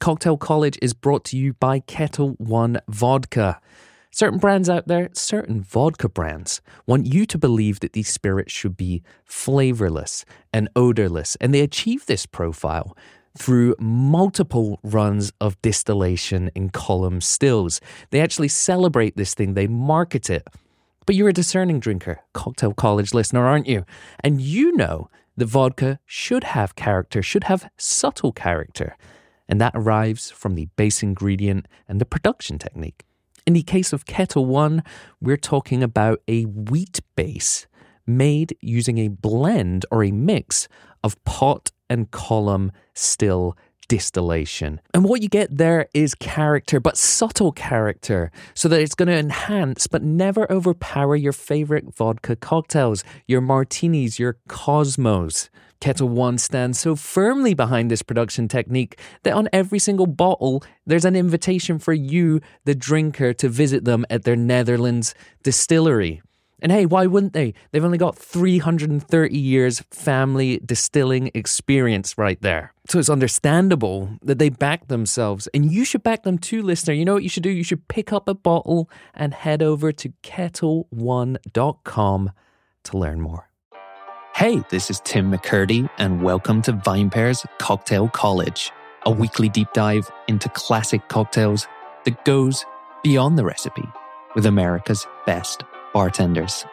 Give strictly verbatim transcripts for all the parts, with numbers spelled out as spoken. Cocktail College is brought to you by Ketel One Vodka. Certain brands out there, certain vodka brands, want you to believe that these spirits should be flavorless and odorless, and they achieve this profile through multiple runs of distillation in column stills. They actually celebrate this thing, they market it. But you're a discerning drinker, Cocktail College listener, aren't you? And you know that vodka should have character, should have subtle character, and that arrives from the base ingredient and the production technique. In the case of Ketel One, we're talking about a wheat base made using a blend or a mix of pot and column still distillation. And what you get there is character, but subtle character, so that it's going to enhance but never overpower your favorite vodka cocktails, your martinis, your Cosmos. Ketel One stands so firmly behind this production technique that on every single bottle, there's an invitation for you, the drinker, to visit them at their Netherlands distillery. And hey, why wouldn't they? They've only got three hundred thirty years family distilling experience right there. So it's understandable that they back themselves. And you should back them too, listener. You know what you should do? You should pick up a bottle and head over to ketel one dot com to learn more. Hey, this is Tim McCurdy, and welcome to VinePair's Cocktail College, a weekly deep dive into classic cocktails that goes beyond the recipe with America's best bartenders.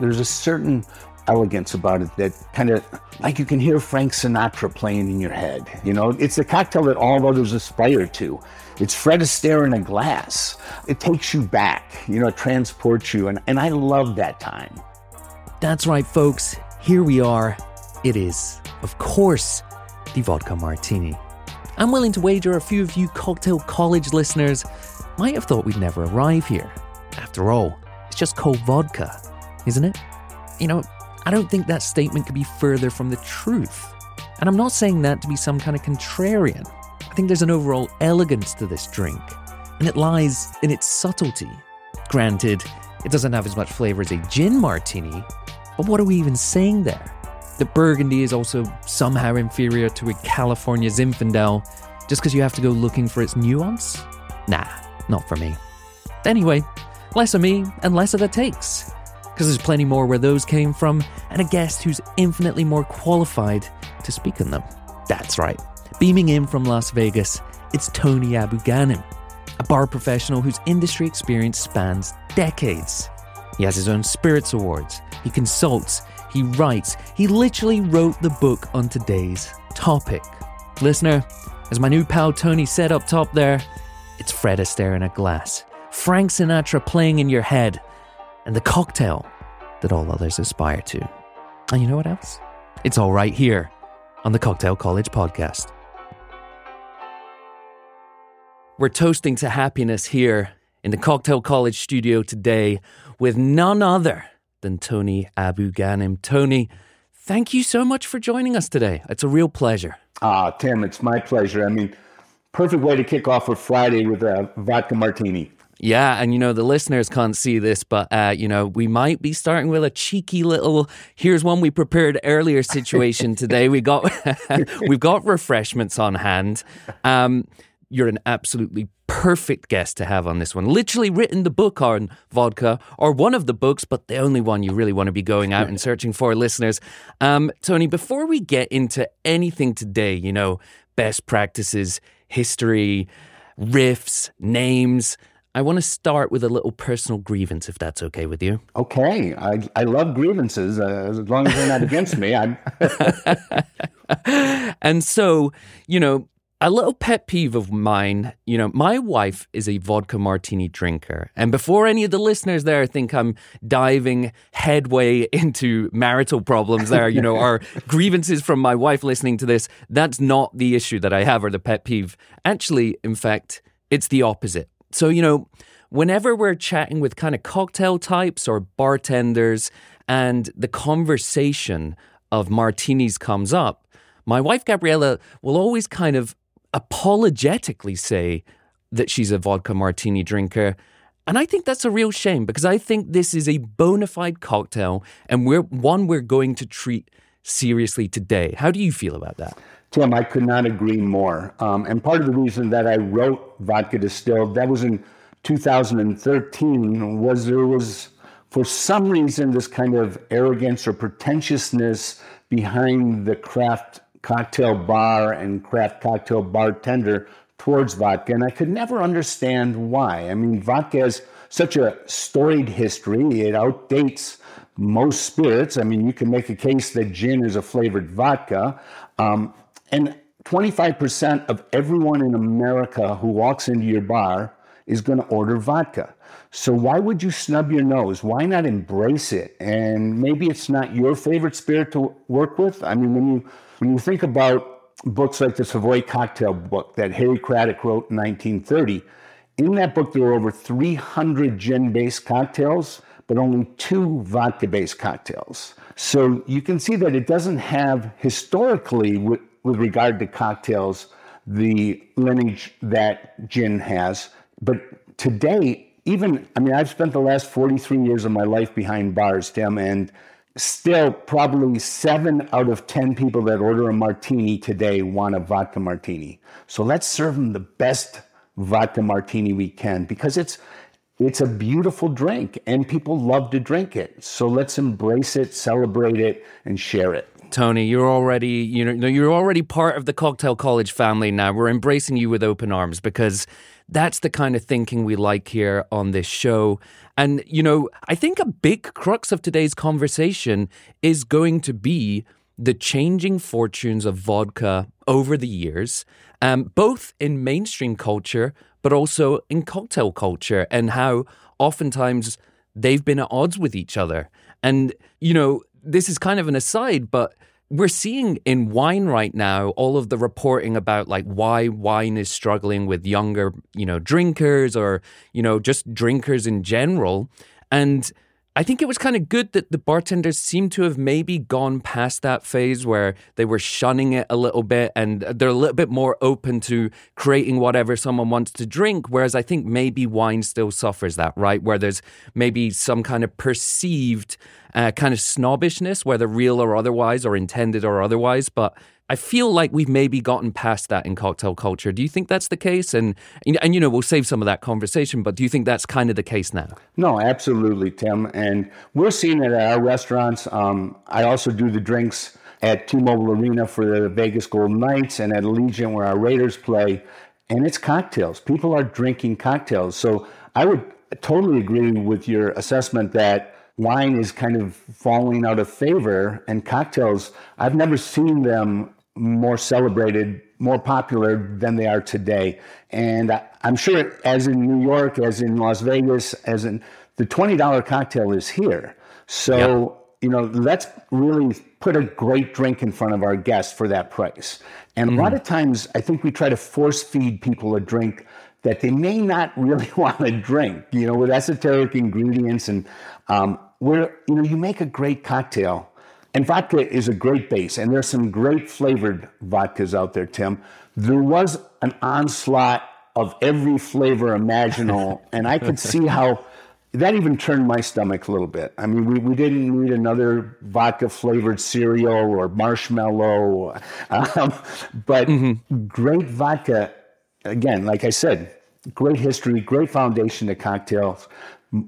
There's a certain elegance about it that kind of, like, you can hear Frank Sinatra playing in your head. You know, it's a cocktail that all of others aspire to. It's Fred Astaire in a glass. It takes you back, you know, it transports you. And, and I love that time. That's right, folks. Here we are. It is, of course, the vodka martini. I'm willing to wager a few of you Cocktail College listeners might have thought we'd never arrive here. After all, it's just cold vodka, isn't it? You know, I don't think that statement could be further from the truth. And I'm not saying that to be some kind of contrarian. I think there's an overall elegance to this drink, and it lies in its subtlety. Granted, it doesn't have as much flavor as a gin martini, but what are we even saying there? That Burgundy is also somehow inferior to a California Zinfandel just because you have to go looking for its nuance? Nah, not for me. Anyway, less of me and less of the takes, because there's plenty more where those came from, and a guest who's infinitely more qualified to speak on them. That's right. Beaming in from Las Vegas, it's Tony Abou-Ganim, a bar professional whose industry experience spans decades. He has his own spirits awards, he consults, he writes, he literally wrote the book on today's topic. Listener, as my new pal Tony said up top there, it's Fred Astaire in a glass, Frank Sinatra playing in your head, and the cocktail that all others aspire to. And you know what else? It's all right here on the Cocktail College podcast. We're toasting to happiness here in the Cocktail College studio today with none other than Tony Abou-Ganim. Tony, thank you so much for joining us today. It's a real pleasure. Ah, Tim, it's my pleasure. I mean, perfect way to kick off a Friday with a vodka martini. Yeah, and you know, the listeners can't see this, but, uh, you know, we might be starting with a cheeky little, here's one we prepared earlier situation today. We got, we've got refreshments on hand. Um, you're an absolutely perfect guest to have on this one. Literally written the book on vodka, or one of the books, but the only one you really want to be going out and searching for, listeners. Um, Tony, before we get into anything today, you know, best practices, history, riffs, names, I want to start with a little personal grievance, if that's okay with you. Okay. I I love grievances, uh, as long as they're not against me. I'm And so, you know, a little pet peeve of mine, you know, my wife is a vodka martini drinker. And before any of the listeners there think I'm diving headway into marital problems there, you know, or grievances from my wife listening to this, that's not the issue that I have or the pet peeve. Actually, in fact, it's the opposite. So, you know, whenever we're chatting with kind of cocktail types or bartenders and the conversation of martinis comes up, my wife, Gabriella, will always kind of apologetically say that she's a vodka martini drinker. And I think that's a real shame, because I think this is a bona fide cocktail and we're one we're going to treat seriously today. How do you feel about that? Tim, I could not agree more. Um, and part of the reason that I wrote Vodka Distilled, that was in two thousand thirteen, was there was, for some reason, this kind of arrogance or pretentiousness behind the craft cocktail bar and craft cocktail bartender towards vodka. And I could never understand why. I mean, vodka has such a storied history. It outdates most spirits. I mean, you can make a case that gin is a flavored vodka. Um, and twenty-five percent of everyone in America who walks into your bar is going to order vodka. So why would you snub your nose? Why not embrace it? And maybe it's not your favorite spirit to work with. I mean, when you when you think about books like the Savoy Cocktail book that Harry Craddock wrote in nineteen thirty, in that book there were over three hundred gin-based cocktails, but only two vodka-based cocktails. So you can see that it doesn't have, historically, with, with regard to cocktails, the lineage that gin has. But today, even, I mean, I've spent the last forty-three years of my life behind bars, Tim, and still probably seven out of ten people that order a martini today want a vodka martini. So let's serve them the best vodka martini we can, because it's it's a beautiful drink and people love to drink it. So let's embrace it, celebrate it, and share it. Tony, you're already you know you're already part of the Cocktail College family now. We're embracing you with open arms, because that's the kind of thinking we like here on this show. And, you know, I think a big crux of today's conversation is going to be the changing fortunes of vodka over the years, um, both in mainstream culture, but also in cocktail culture, and how oftentimes they've been at odds with each other. And, you know, this is kind of an aside, but we're seeing in wine right now all of the reporting about like why wine is struggling with younger, you know, drinkers, or, you know, just drinkers in general. And I think it was kind of good that the bartenders seem to have maybe gone past that phase where they were shunning it a little bit, and they're a little bit more open to creating whatever someone wants to drink. Whereas I think maybe wine still suffers that, right? Where there's maybe some kind of perceived Uh, kind of snobbishness, whether real or otherwise, or intended or otherwise. But I feel like we've maybe gotten past that in cocktail culture. Do you think that's the case? And, and you know, we'll save some of that conversation, but do you think that's kind of the case now? No, absolutely, Tim. And we're seeing it at our restaurants. Um, I also do the drinks at T-Mobile Arena for the Vegas Golden Knights, and at Allegiant where our Raiders play. And it's cocktails. People are drinking cocktails. So I would totally agree with your assessment that wine is kind of falling out of favor, and cocktails, I've never seen them more celebrated, more popular than they are today. And I'm sure, as in New York, as in Las Vegas, as in the twenty dollar cocktail is here. So, yep. you know, let's really put a great drink in front of our guests for that price. And mm. a lot of times I think we try to force feed people a drink that they may not really want to drink, you know, with esoteric ingredients. And um, where, you know, you make a great cocktail, and vodka is a great base, and there's some great flavored vodkas out there, Tim. There was an onslaught of every flavor imaginable, and I could see how that even turned my stomach a little bit. I mean, we, we didn't need another vodka-flavored cereal or marshmallow, um, but mm-hmm. great vodka, again, like I said, great history, great foundation to cocktails.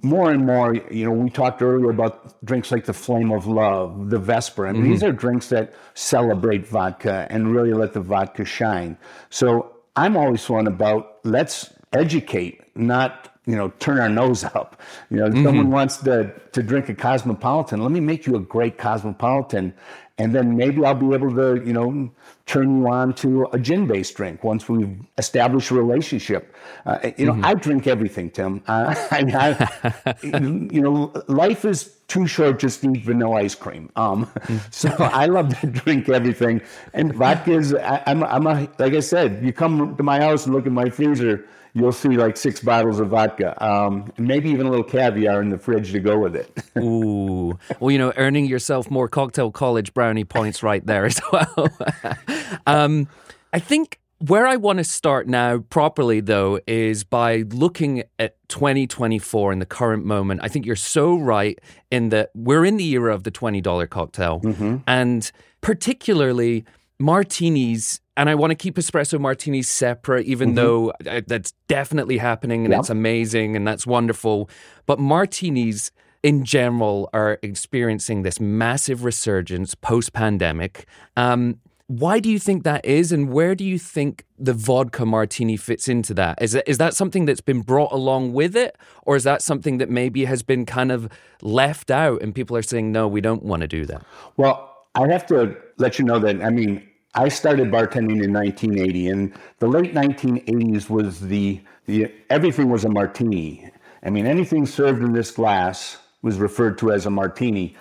More and more, you know, we talked earlier about drinks like the Flame of Love, the Vesper. I mean, mm-hmm. these are drinks that celebrate vodka and really let the vodka shine. So I'm always one about let's educate, not, you know, turn our nose up. You know, if mm-hmm. someone wants to, to drink a Cosmopolitan, let me make you a great Cosmopolitan. And then maybe I'll be able to, you know, turn you on to a gin-based drink once we've established a relationship. Uh, you mm-hmm. know, I drink everything, Tim. Uh, I mean, I, you know, life is too short just to eat vanilla ice cream. Um, so I love to drink everything. And vodka is, I, I'm, I'm a, like I said, you come to my house and look at my freezer, you'll see like six bottles of vodka, um, maybe even a little caviar in the fridge to go with it. Ooh. Well, you know, earning yourself more Cocktail College brownie points right there as well. um, I think where I want to start now properly, though, is by looking at twenty twenty-four in the current moment. I think you're so right in that we're in the era of the twenty dollar cocktail. Mm-hmm. And particularly martinis, and I want to keep espresso martinis separate, even mm-hmm. though I, that's definitely happening and yep. it's amazing and that's wonderful. But martinis in general are experiencing this massive resurgence post-pandemic. Um, why do you think that is, and where do you think the vodka martini fits into that? Is that, is that something that's been brought along with it, or is that something that maybe has been kind of left out and people are saying, no, we don't want to do that? Well, I have to let you know that, I mean, I started bartending in nineteen eighty, and the late nineteen eighties was the, the everything was a martini. I mean, anything served in this glass was referred to as a martini,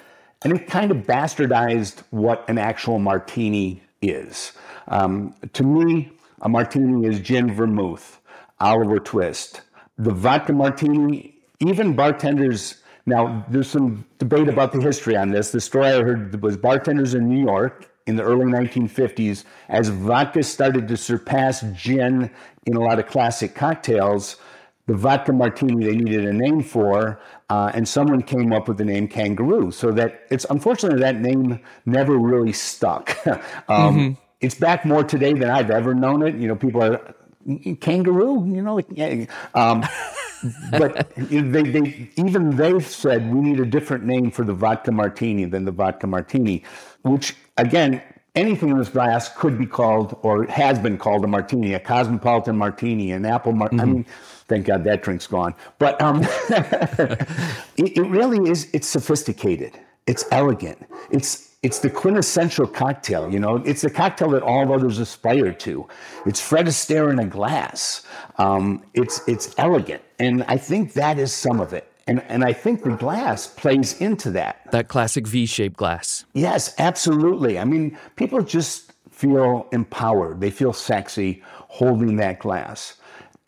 and it kind of bastardized what an actual martini is. Um, to me, a martini is gin, vermouth, Oliver Twist. The vodka martini, even bartenders... Now, there's some debate about the history on this. The story I heard was bartenders in New York in the early nineteen fifties, as vodka started to surpass gin in a lot of classic cocktails, the vodka martini they needed a name for, uh, and someone came up with the name Kangaroo. So that it's unfortunately that name never really stuck. um, mm-hmm. It's back more today than I've ever known it. You know, people are, Kangaroo, you know, like, yeah. Um, but they, they, even they said we need a different name for the vodka martini than the vodka martini, which again, anything in this glass could be called or has been called a martini, a cosmopolitan martini, an apple martini. Mm-hmm. I mean, thank God that drink's gone. But um, it, it really is, it's sophisticated. It's elegant. It's it's the quintessential cocktail, you know. It's the cocktail that all others aspire to. It's Fred Astaire in a glass. Um, it's it's elegant, and I think that is some of it. And and I think the glass plays into that. That classic V-shaped glass. Yes, absolutely. I mean, people just feel empowered. They feel sexy holding that glass.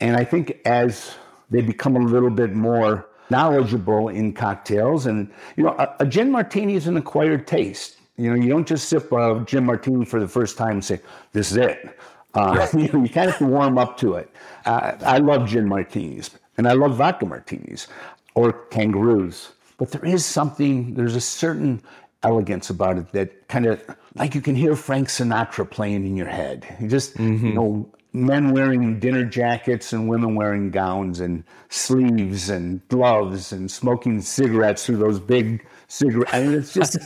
And I think as they become a little bit more knowledgeable in cocktails, and you know, a, a gin martini is an acquired taste. You know, you don't just sip a gin martini for the first time and say, this is it. Uh, you know, you kind of have to warm up to it. Uh, I love gin martinis, and I love vodka martinis or Kangaroos. But there is something, there's a certain elegance about it that kind of, like you can hear Frank Sinatra playing in your head. You just, mm-hmm. you know, men wearing dinner jackets and women wearing gowns and sleeves and gloves and smoking cigarettes through those big cigarettes. I mean, it's just,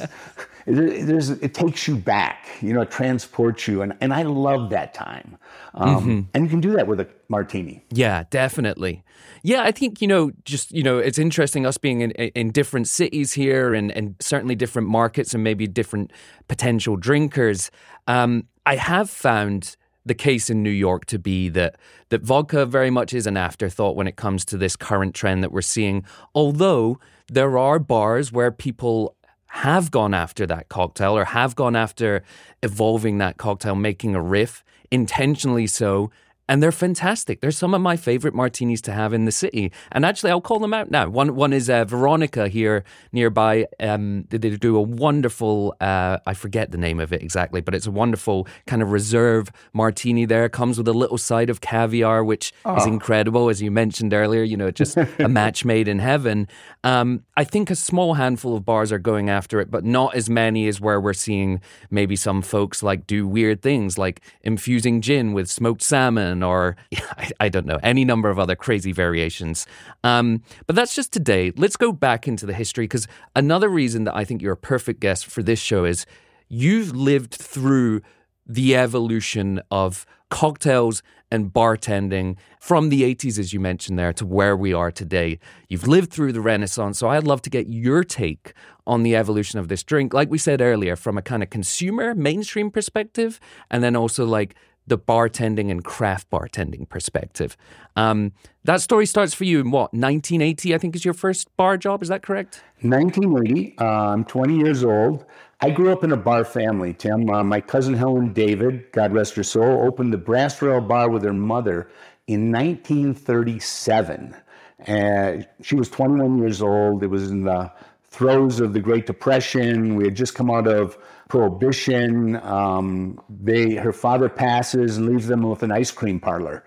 it, it, it takes you back, you know, it transports you. And, and I love that time. Um, mm-hmm. And you can do that with a martini. Yeah, definitely. Yeah, I think, you know, just, you know, it's interesting us being in, in different cities here and, and certainly different markets and maybe different potential drinkers. Um, I have found the case in New York to be that that vodka very much is an afterthought when it comes to this current trend that we're seeing, although there are bars where people have gone after that cocktail or have gone after evolving that cocktail, making a riff, intentionally so, and they're fantastic. They're some of my favorite martinis to have in the city. And actually, I'll call them out now. One one is uh, Veronica here nearby. Um, they do a wonderful, uh, I forget the name of it exactly, but it's a wonderful kind of reserve martini there. Comes with a little side of caviar, which oh. is incredible. As you mentioned earlier, you know, just a match made in heaven. Um, I think a small handful of bars are going after it, but not as many as where we're seeing maybe some folks like do weird things like infusing gin with smoked salmon, or I, I don't know, any number of other crazy variations. Um, but that's just today. Let's go back into the history, because another reason that I think you're a perfect guest for this show is you've lived through the evolution of cocktails and bartending from the eighties, as you mentioned there, to where we are today. You've lived through the Renaissance, so I'd love to get your take on the evolution of this drink, like we said earlier, from a kind of consumer mainstream perspective, and then also like the bartending and craft bartending perspective. Um, that story starts for you in what, nineteen eighty, I think is your first bar job, is that correct? nineteen eighty, uh, I'm twenty years old. I grew up in a bar family, Tim. Uh, my cousin Helen David, God rest her soul, opened the Brass Rail bar with her mother in nineteen thirty-seven. And she was twenty-one years old. It was in the throes of the Great Depression. We had just come out of Prohibition. Um, they, her father passes and leaves them with an ice cream parlor.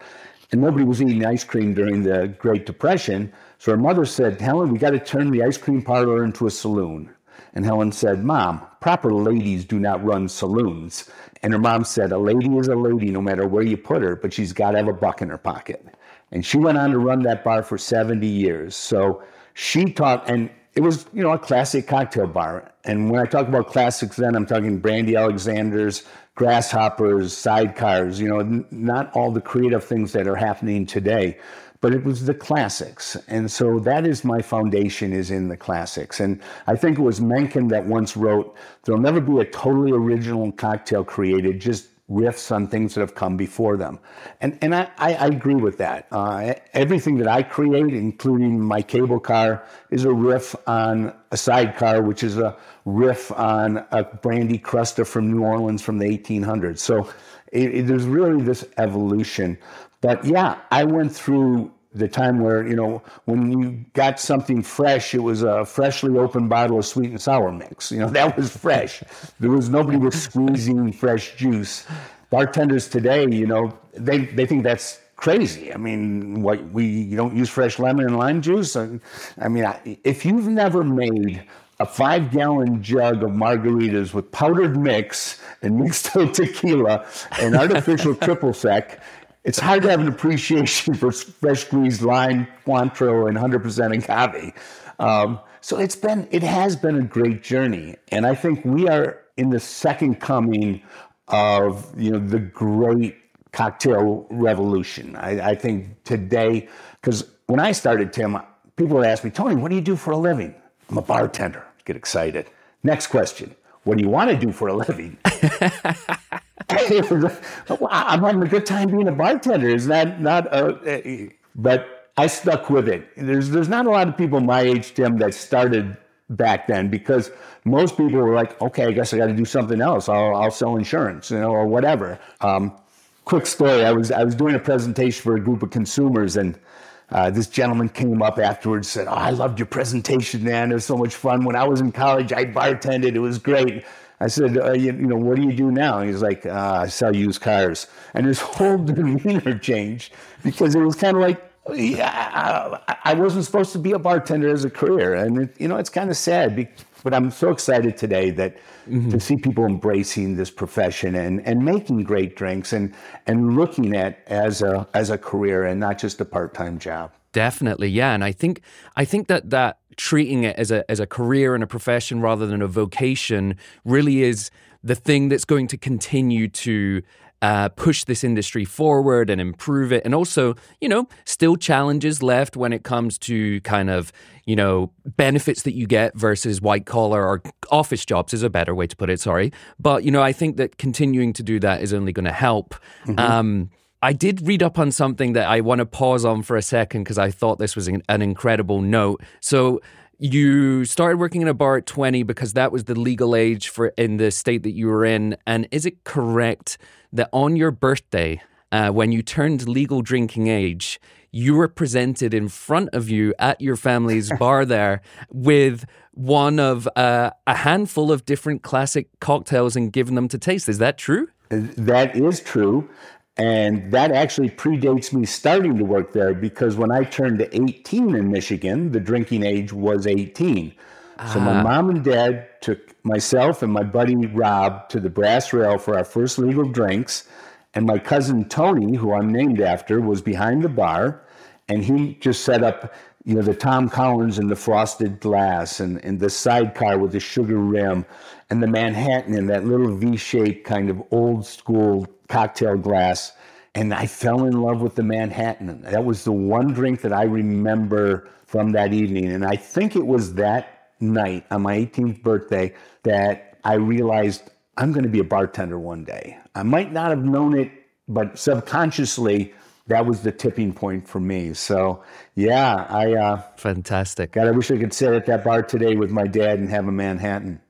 And nobody was eating ice cream during the Great Depression. So her mother said, Helen, we got to turn the ice cream parlor into a saloon. And Helen said, "Mom, proper ladies do not run saloons." And her mom said, "A lady is a lady no matter where you put her, but she's got to have a buck in her pocket." And she went on to run that bar for seventy years. So she taught, and it was, you know, a classic cocktail bar. And when I talk about classics then, I'm talking Brandy Alexanders, Grasshoppers, Sidecars, you know, n- not all the creative things that are happening today. But it was the classics. And so that is my foundation, is in the classics. And I think it was Mencken that once wrote, "There'll never be a totally original cocktail created, just riffs on things that have come before them." And and I, I, I agree with that. Uh, everything that I create, including my cable car, is a riff on a sidecar, which is a riff on a brandy crusta from New Orleans from the eighteen hundreds. So it, it, there's really this evolution. But yeah, I went through the time where, you know, when you got something fresh, it was a freshly opened bottle of sweet and sour mix. You know, that was fresh. There was nobody was squeezing fresh juice. Bartenders today, you know, they, they think that's crazy. I mean, what we you don't use fresh lemon and lime juice? I, I mean, I, if you've never made a five-gallon jug of margaritas with powdered mix and mixed tequila and artificial triple sec, it's hard to have an appreciation for fresh squeezed lime, Cointreau, and one hundred percent agave. Um, so it's been, it has been a great journey. And I think we are in the second coming of, you know, the great cocktail revolution. I, I think today, because when I started, Tim, people would ask me, "Tony, what do you do for a living?" "I'm a bartender." Get excited. Next question. "What do you want to do for a living?" I'm having a good time being a bartender. Is that not a, but I stuck with it. There's there's not a lot of people my age, Tim, that started back then, because most people were like, "Okay, I guess I got to do something else. I'll I'll sell insurance, you know, or whatever." Um, quick story: I was I was doing a presentation for a group of consumers, and uh, this gentleman came up afterwards, said, "Oh, I loved your presentation, man. It was so much fun. When I was in college, I bartended. It was great." I said, uh, you, you know, "What do you do now?" And he's like, uh, "I sell used cars." And his whole demeanor changed, because it was kind of like, yeah, I, I wasn't supposed to be a bartender as a career. And, it, you know, it's kind of sad, but I'm so excited today that mm-hmm. to see people embracing this profession and, and making great drinks and, and looking at as a as a career and not just a part-time job. Definitely, yeah. And I think I think that that treating it as a as a career and a profession rather than a vocation really is the thing that's going to continue to uh, push this industry forward and improve it. And also, you know, still challenges left when it comes to kind of, you know, benefits that you get versus white collar or office jobs is a better way to put it, sorry. But, you know, I think that continuing to do that is only going to help. Mm-hmm. Um I did read up on something that I want to pause on for a second because I thought this was an, an incredible note. So you started working in a bar at twenty because that was the legal age for in the state that you were in. And is it correct that on your birthday, uh, when you turned legal drinking age, you were presented in front of you at your family's bar there with one of uh, a handful of different classic cocktails and given them to taste? Is that true? That is true. And that actually predates me starting to work there, because when I turned to eighteen in Michigan, the drinking age was eighteen. Uh-huh. So my mom and dad took myself and my buddy Rob to the Brass Rail for our first legal drinks. And my cousin Tony, who I'm named after, was behind the bar. And he just set up, you know, the Tom Collins and the frosted glass and, and the sidecar with the sugar rim and the Manhattan in that little V-shaped kind of old school cocktail glass, and I fell in love with the Manhattan. That was the one drink that I remember from that evening, and I think it was that night on my eighteenth birthday that I realized I'm going to be a bartender one day. I might not have known it, but subconsciously that was the tipping point for me. So yeah, I uh, fantastic. God, I wish I could sit at that bar today with my dad and have a Manhattan.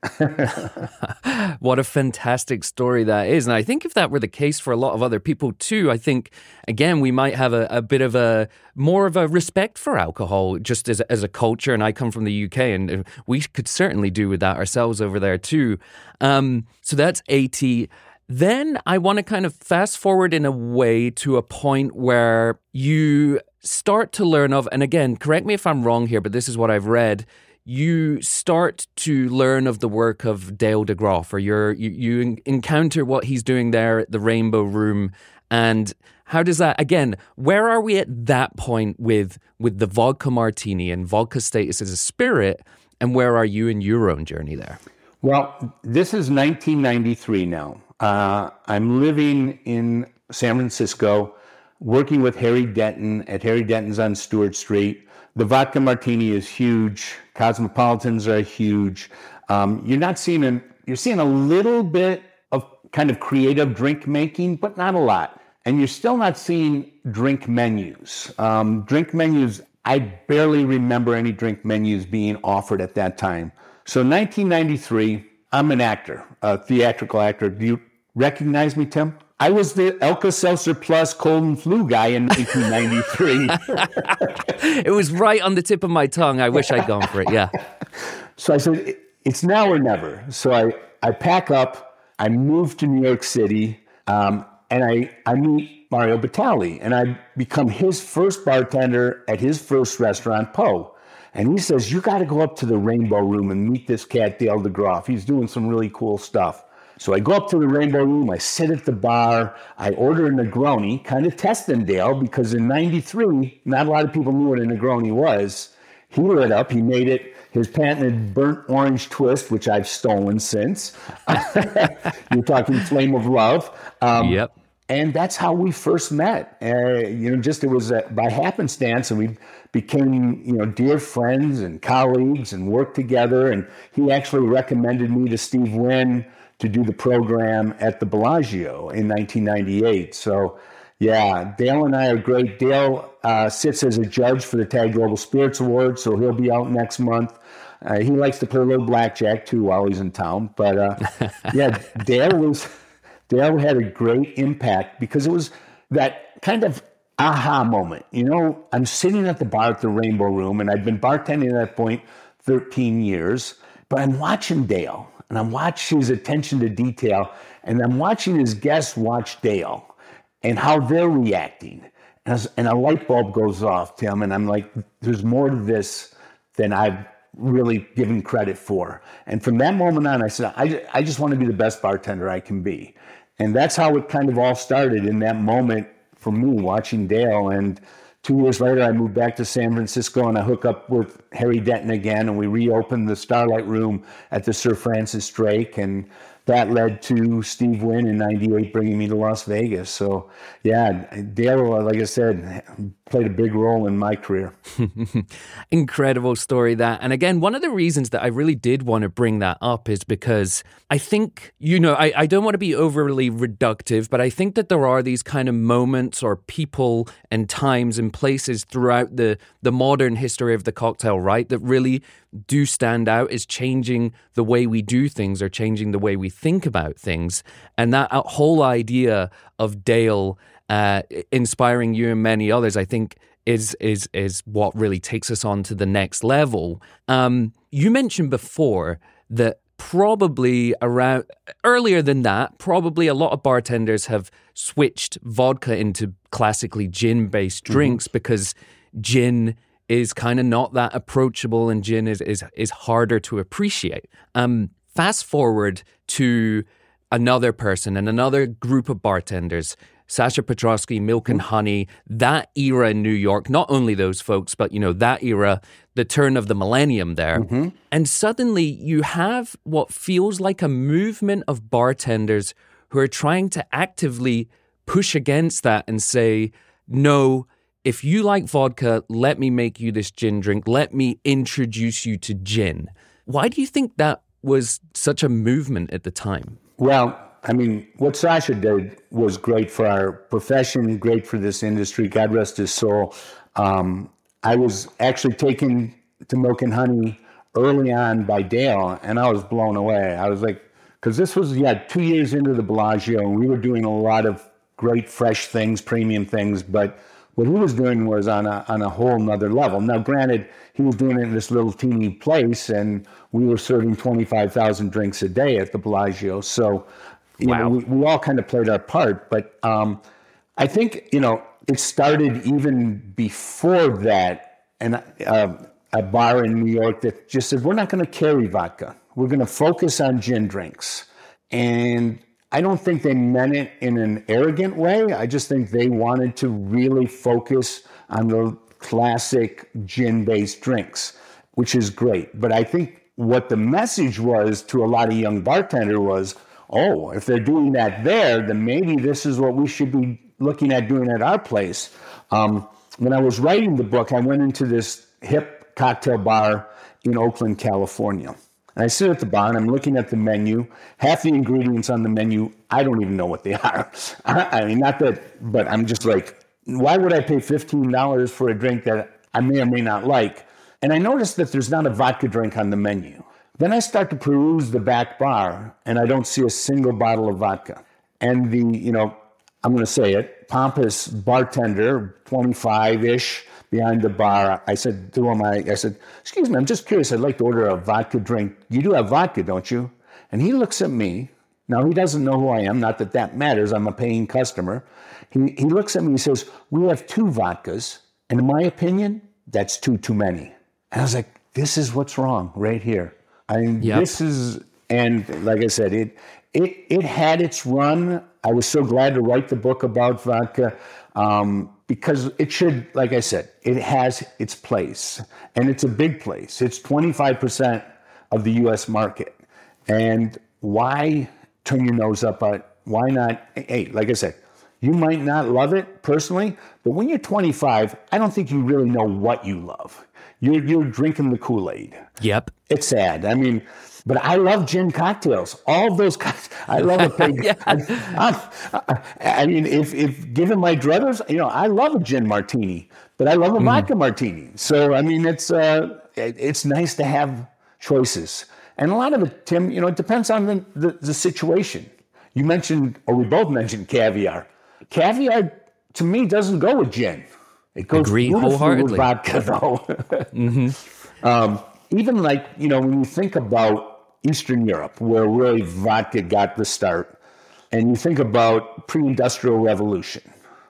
What a fantastic story that is. And I think if that were the case for a lot of other people too, I think, again, we might have a, a bit of a more of a respect for alcohol just as, as a culture. And I come from the U K and we could certainly do with that ourselves over there too. Um, so that's eighty. Then I want to kind of fast forward in a way to a point where you start to learn of, and again, correct me if I'm wrong here, but this is what I've read. you start to learn of the work of Dale DeGroff, or you're, you you encounter what he's doing there at the Rainbow Room. And how does that, again, where are we at that point with with the vodka martini and vodka status as a spirit, and where are you in your own journey there? Well, this is nineteen ninety-three now. Uh, I'm living in San Francisco, working with Harry Denton at Harry Denton's on Stewart Street. The vodka martini is huge. Cosmopolitans are huge. Um, you're not seeing an, you're seeing a little bit of kind of creative drink making, but not a lot. And you're still not seeing drink menus. Um, drink menus, I barely remember any drink menus being offered at that time. So nineteen ninety-three, I'm an actor, a theatrical actor. Do you recognize me, Tim? I was the Alka-Seltzer Plus cold and flu guy in nineteen ninety-three. It was right on the tip of my tongue. I wish I'd gone for it, yeah. So I said, it's now or never. So I, I pack up, I move to New York City, um, and I, I meet Mario Batali, and I become his first bartender at his first restaurant, Poe. And he says, you got to go up to the Rainbow Room and meet this cat, Dale DeGroff. He's doing some really cool stuff. So I go up to the Rainbow Room, I sit at the bar, I order a Negroni, kind of testing Dale, because in ninety-three, not a lot of people knew what a Negroni was. He lit up, he made it his patented burnt orange twist, which I've stolen since. You're talking Flame of Love. Um, yep. And that's how we first met. Uh, you know, just it was uh, by happenstance, and we became, you know, dear friends and colleagues and worked together. And he actually recommended me to Steve Wynn to do the program at the Bellagio in nineteen ninety-eight. So, yeah, Dale and I are great. Dale uh, sits as a judge for the TAG Global Spirits Award, so he'll be out next month. Uh, he likes to play a little blackjack, too, while he's in town. But, uh, yeah, Dale was... Dale had a great impact because it was that kind of aha moment. You know, I'm sitting at the bar at the Rainbow Room, and I've been bartending at that point thirteen years, but I'm watching Dale, and I'm watching his attention to detail, and I'm watching his guests watch Dale and how they're reacting. And, I was, and a light bulb goes off, Tim, and I'm like, there's more to this than I've really given credit for. And from that moment on, I said, I, I just want to be the best bartender I can be. And that's how it kind of all started in that moment for me, watching Dale. And two years later, I moved back to San Francisco and I hook up with Harry Denton again, and we reopened the Starlight Room at the Sir Francis Drake. And that led to Steve Wynn in ninety-eight bringing me to Las Vegas. So, yeah, Dale, like I said, played a big role in my career. Incredible story, that. And again, one of the reasons that I really did want to bring that up is because I think, you know, I, I don't want to be overly reductive, but I think that there are these kind of moments or people and times and places throughout the, the modern history of the cocktail, right, that really do stand out as changing the way we do things or changing the way we think about things. And that whole idea of Dale uh, inspiring you and many others, I think, is is is what really takes us on to the next level. Um, you mentioned before that probably around earlier than that, probably a lot of bartenders have switched vodka into classically gin-based drinks, mm-hmm. because gin is kind of not that approachable, and gin is is is harder to appreciate. Um, fast forward to another person and another group of bartenders, Sasha Petrovsky, Milk and Honey, that era in New York, not only those folks, but, you know, that era, the turn of the millennium there. Mm-hmm. And suddenly you have what feels like a movement of bartenders who are trying to actively push against that and say, no, if you like vodka, let me make you this gin drink. Let me introduce you to gin. Why do you think that was such a movement at the time? Well, I mean, what Sasha did was great for our profession, great for this industry. God rest his soul. Um, I was actually taken to Milk and Honey early on by Dale, and I was blown away. I was like, because this was, yeah, two years into the Bellagio, and we were doing a lot of great, fresh things, premium things, but what he was doing was on a on a whole nother level. Now, granted, he was doing it in this little teeny place, and we were serving twenty-five thousand drinks a day at the Bellagio. So, you wow. know, we, we all kind of played our part. But um, I think, you know, it started even before that. And uh, a bar in New York that just said, we're not going to carry vodka. We're going to focus on gin drinks. And I don't think they meant it in an arrogant way. I just think they wanted to really focus on the classic gin-based drinks, which is great. But I think what the message was to a lot of young bartenders was, oh, if they're doing that there, then maybe this is what we should be looking at doing at our place. Um, when I was writing the book, I went into this hip cocktail bar in Oakland, California. And I sit at the bar and I'm looking at the menu. Half the ingredients on the menu, I don't even know what they are. I mean, not that, but I'm just like, why would I pay fifteen dollars for a drink that I may or may not like? And I noticed that there's not a vodka drink on the menu. Then I start to peruse the back bar and I don't see a single bottle of vodka. And the, you know, I'm going to say it, pompous bartender, twenty-five-ish, behind the bar, I said to him, I, I said, excuse me, I'm just curious, I'd like to order a vodka drink. You do have vodka, don't you? And he looks at me. Now, he doesn't know who I am. Not that that matters. I'm a paying customer. He, he looks at me and says, we have two vodkas. And in my opinion, that's two too many. And I was like, this is what's wrong right here. I mean, yep. This is, and like I said, it, it, it had its run. I was so glad to write the book about vodka. Um, Because it should, like I said, it has its place. And it's a big place. It's twenty-five percent of the U S market. And why turn your nose up at it? Why not? Hey, like I said, you might not love it personally, but when you're twenty-five, I don't think you really know what you love. You're, you're drinking the Kool-Aid. Yep. It's sad. I mean, but I love gin cocktails. All of those cocktails. I love a pig. Yeah. I, I, I mean, if, if given my druthers, you know, I love a gin martini, but I love a mm. vodka martini. So, I mean, it's uh, it, it's nice to have choices. And a lot of it, Tim, you know, it depends on the, the, the situation. You mentioned, or we both mentioned caviar. Caviar, to me, doesn't go with gin. It goes beautifully with vodka, though. mm-hmm. um, even like, you know, when you think about Eastern Europe, where really vodka got the start, and you think about pre-industrial revolution,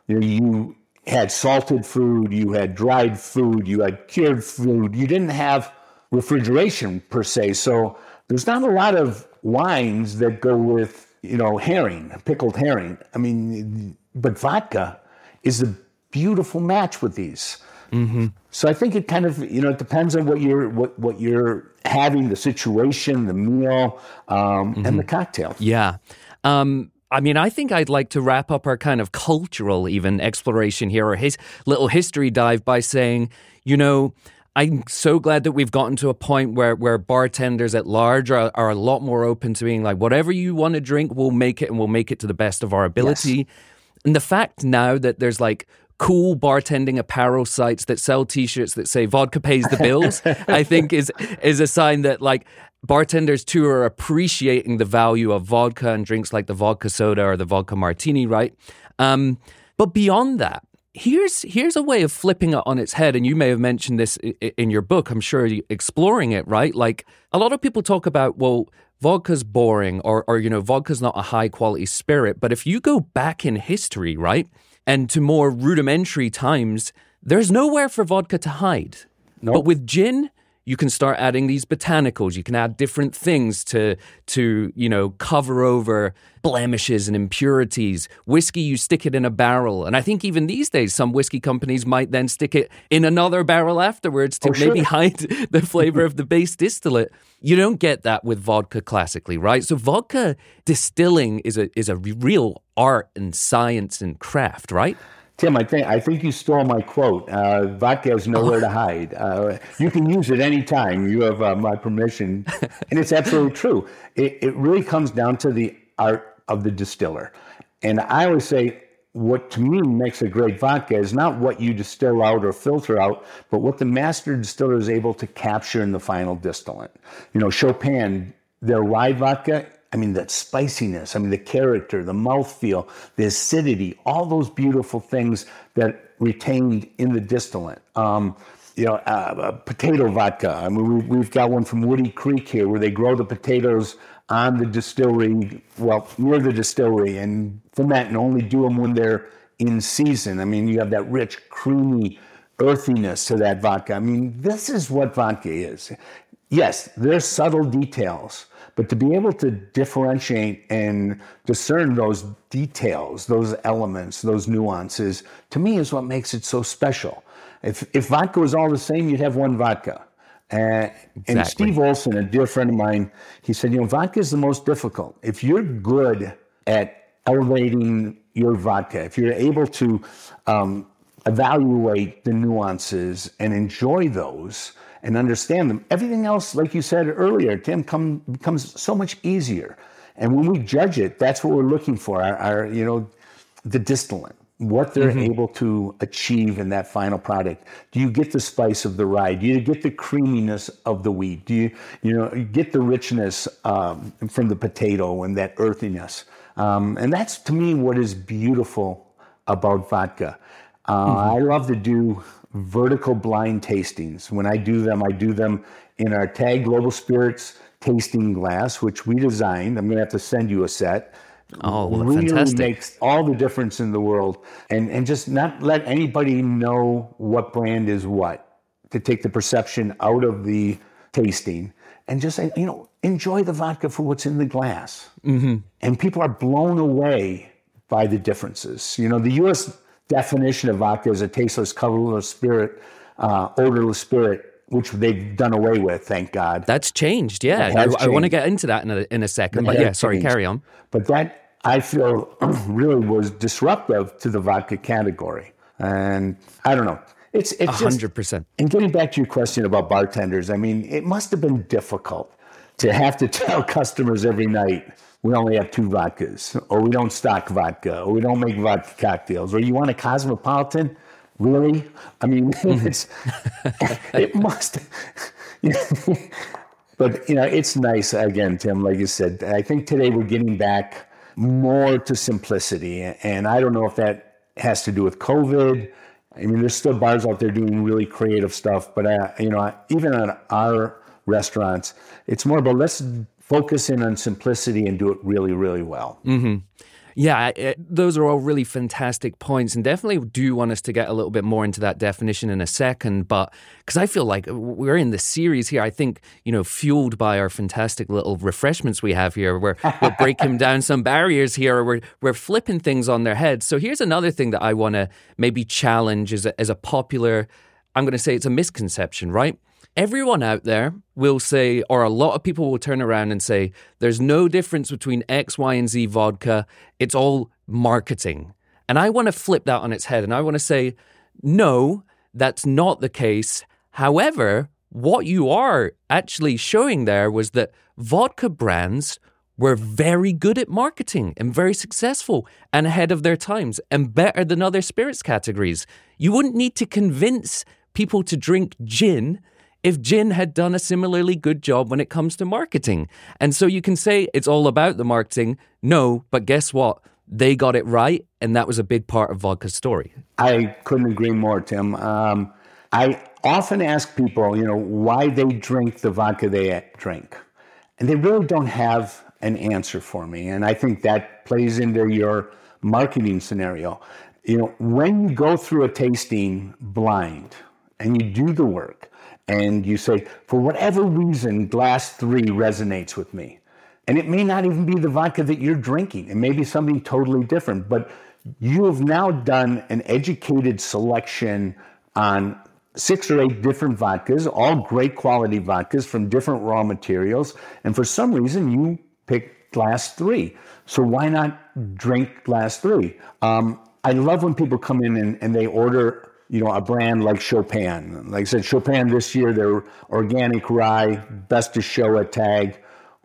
you know, you had salted food, you had dried food, you had cured food. You didn't have refrigeration, per se. So there's not a lot of wines that go with, you know, herring, pickled herring. I mean, but vodka is a beautiful match with these. Mm-hmm. So I think it kind of, you know, it depends on what you're, what, what you're having, the situation, the meal, um, mm-hmm. and the cocktail. Yeah. Um, I mean, I think I'd like to wrap up our kind of cultural even exploration here, or his little history dive, by saying, you know, I'm so glad that we've gotten to a point where, where bartenders at large are, are a lot more open to being like, whatever you want to drink, we'll make it, and we'll make it to the best of our ability. Yes. And the fact now that there's like cool bartending apparel sites that sell T-shirts that say vodka pays the bills, I think is is a sign that like bartenders too are appreciating the value of vodka and drinks like the vodka soda or the vodka martini, right? Um, but beyond that, here's here's a way of flipping it on its head. And you may have mentioned this in your book, I'm sure, exploring it, right? Like a lot of people talk about, well, vodka's boring or, or you know, vodka's not a high quality spirit. But if you go back in history, right, and to more rudimentary times, there's nowhere for vodka to hide. Nope. But with gin, you can start adding these botanicals. You can add different things to, to, you know, cover over blemishes and impurities. Whiskey, you stick it in a barrel. And I think even these days, some whiskey companies might then stick it in another barrel afterwards to oh, maybe sure. hide the flavor of the base distillate. You don't get that with vodka classically, right? So vodka distilling is a is a real art and science and craft, right? Tim, I think I think you stole my quote. Uh, vodka has nowhere to hide. Uh, you can use it any time. You have uh, my permission, and it's absolutely true. It, it really comes down to the art of the distiller, and I always say, what to me makes a great vodka is not what you distill out or filter out, but what the master distiller is able to capture in the final distillate. You know, Chopin, their rye vodka. I mean, that spiciness, I mean, the character, the mouthfeel, the acidity, all those beautiful things that retained in the distillate. Um, you know, uh, potato vodka. I mean, we've got one from Woody Creek here where they grow the potatoes on the distillery, well, near the distillery, and ferment and only do them when they're in season. I mean, you have that rich, creamy earthiness to that vodka. I mean, this is what vodka is. Yes, there's subtle details, but to be able to differentiate and discern those details, those elements, those nuances, to me is what makes it so special. If if vodka was all the same, you'd have one vodka. Uh, exactly. And Steve Olson, a dear friend of mine, he said, you know, vodka is the most difficult. If you're good at elevating your vodka, if you're able to um, evaluate the nuances and enjoy those and understand them, everything else, like you said earlier, Tim, come, becomes so much easier. And when we judge it, that's what we're looking for, our, our you know, the distillate, what they're mm-hmm. able to achieve in that final product. Do you get the spice of the rye? Do you get the creaminess of the wheat? Do you, you know, get the richness um, from the potato and that earthiness? Um, and that's, to me, what is beautiful about vodka. Uh, mm-hmm. I love to do vertical blind tastings. When I do them, I do them in our TAG Global Spirits tasting glass, which we designed. I'm going to have to send you a set. Oh, well, really fantastic. Makes all the difference in the world. And and just not let anybody know what brand is what, to take the perception out of the tasting and just say, you know, enjoy the vodka for what's in the glass. Mm-hmm. And people are blown away by the differences. You know, the U S definition of vodka is a tasteless, colorless spirit, uh, odorless spirit, which they've done away with, thank God. That's changed, yeah. I, changed. I want to get into that in a, in a second, but yeah, sorry, changed. Carry on. But that, I feel, really was disruptive to the vodka category. And I don't know. It's it's one hundred percent. Just, and getting back to your question about bartenders, I mean, it must have been difficult to have to tell customers every night, we only have two vodkas, or we don't stock vodka, or we don't make vodka cocktails, or you want a cosmopolitan? Really? I mean, it's, it must. But, you know, it's nice, again, Tim, like you said, I think today we're getting back more to simplicity. And I don't know if that has to do with COVID. I mean, there's still bars out there doing really creative stuff. But, I, you know, even on our restaurants, it's more about let's focus in on simplicity and do it really, really well. Mm-hmm. Yeah, it, those are all really fantastic points, and definitely do want us to get a little bit more into that definition in a second, but because I feel like we're in the series here, I think, you know, fueled by our fantastic little refreshments we have here, we're, we're breaking down some barriers here, or we're, we're flipping things on their heads. So here's another thing that I want to maybe challenge as a, as a popular, I'm going to say it's a misconception, right? Everyone out there will say, or a lot of people will turn around and say, there's no difference between X, Y, and Z vodka. It's all marketing. And I want to flip that on its head. And I want to say, no, that's not the case. However, what you are actually showing there was that vodka brands were very good at marketing and very successful and ahead of their times and better than other spirits categories. You wouldn't need to convince people to drink gin if gin had done a similarly good job when it comes to marketing. And so you can say it's all about the marketing. No, but guess what? They got it right, and that was a big part of vodka's story. I couldn't agree more, Tim. Um, I often ask people, you know, why they drink the vodka they drink. And they really don't have an answer for me. And I think that plays into your marketing scenario. You know, when you go through a tasting blind and you do the work, and you say, for whatever reason, glass three resonates with me. And it may not even be the vodka that you're drinking. It may be something totally different. But you have now done an educated selection on six or eight different vodkas, all great quality vodkas from different raw materials. And for some reason, you picked glass three. So why not drink glass three? Um, I love when people come in and, and they order, you know, a brand like Chopin. Like I said, Chopin this year, their organic rye, best to show at TAG,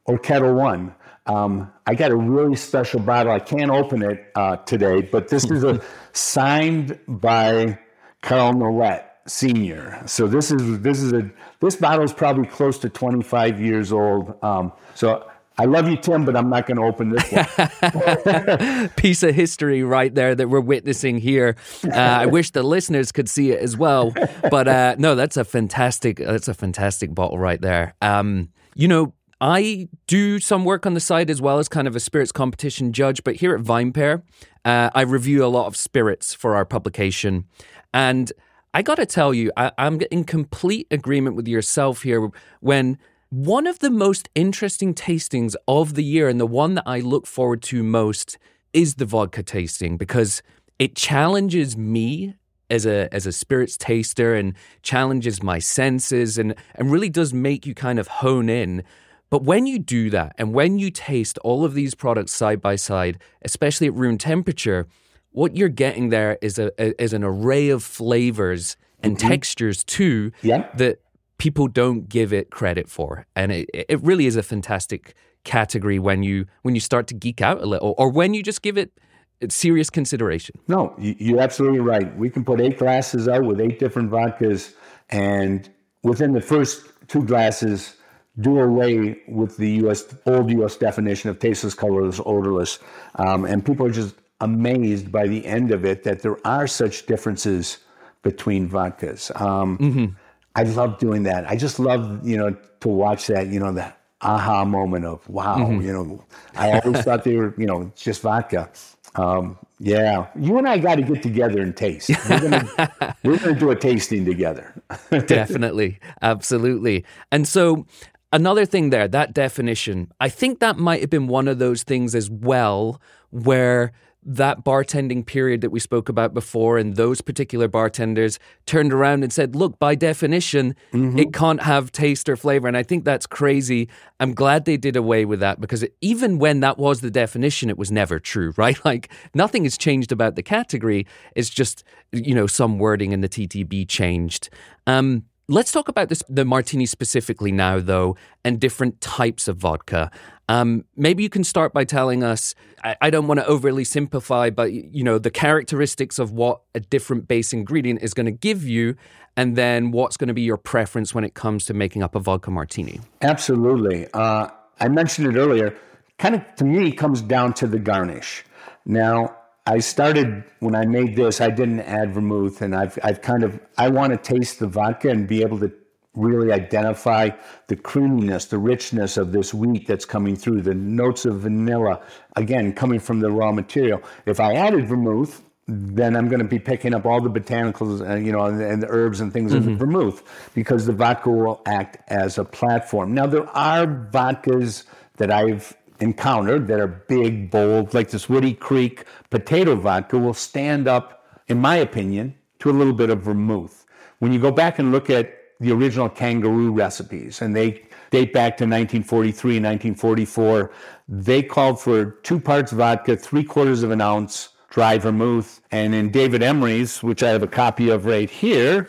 or Ketel One. Um, I got a really special bottle. I can't open it uh, today, but this is a signed by Carl Nollet Senior. So this is this is a this bottle is probably close to twenty-five years old. Um, so. I love you, Tim, but I'm not going to open this one. Piece of history right there that we're witnessing here. Uh, I wish the listeners could see it as well. But uh, no, that's a fantastic that's a fantastic bottle right there. Um, you know, I do some work on the side as well as kind of a spirits competition judge. But here at VinePair, uh, I review a lot of spirits for our publication. And I got to tell you, I, I'm in complete agreement with yourself here. When one of the most interesting tastings of the year, and the one that I look forward to most, is the vodka tasting, because it challenges me as a as a spirits taster and challenges my senses and, and really does make you kind of hone in. But when you do that and when you taste all of these products side by side, especially at room temperature, what you're getting there is a, a is an array of flavors and mm-hmm. textures too yeah. that people don't give it credit for. And it it really is a fantastic category when you when you start to geek out a little, or when you just give it serious consideration. No, you're absolutely right. We can put eight glasses out with eight different vodkas, and within the first two glasses, do away with the U S old U S definition of tasteless, colorless, odorless. Um, and people are just amazed by the end of it that there are such differences between vodkas. Um, mm-hmm. I love doing that. I just love, you know, to watch that, you know, that aha moment of, wow, mm-hmm. you know, I always thought they were, you know, it's just vodka. Um, yeah. You and I got to get together and taste. We're gonna, we're gonna do a tasting together. Definitely. Absolutely. And so, another thing there, that definition, I think that might have been one of those things as well where that bartending period that we spoke about before and those particular bartenders turned around and said, look, by definition, mm-hmm. it can't have taste or flavor. And I think that's crazy. I'm glad they did away with that, because even when that was the definition, it was never true, right? Like nothing has changed about the category. It's just, you know, some wording in the T T B changed. Um Let's talk about this, the martini specifically now, though, and different types of vodka. Um, maybe you can start by telling us, I, I don't want to overly simplify, but, you know, the characteristics of what a different base ingredient is going to give you, and then what's going to be your preference when it comes to making up a vodka martini. Absolutely. Uh, I mentioned it earlier. Kind of, to me, comes down to the garnish. Now, I started, when I made this, I didn't add vermouth, and I've I've kind of, I want to taste the vodka and be able to really identify the creaminess, the richness of this wheat that's coming through, the notes of vanilla, again, coming from the raw material. If I added vermouth, then I'm going to be picking up all the botanicals, uh, you know, and, and the herbs and things mm-hmm. of the vermouth, because the vodka will act as a platform. Now, there are vodkas that I've encountered that are big, bold, like this Woody Creek potato vodka will stand up, in my opinion, to a little bit of vermouth. When you go back and look at the original Kangaroo recipes, and they date back to nineteen forty-three, nineteen forty-four, they called for two parts vodka, three quarters of an ounce dry vermouth. And in David Emery's, which I have a copy of right here,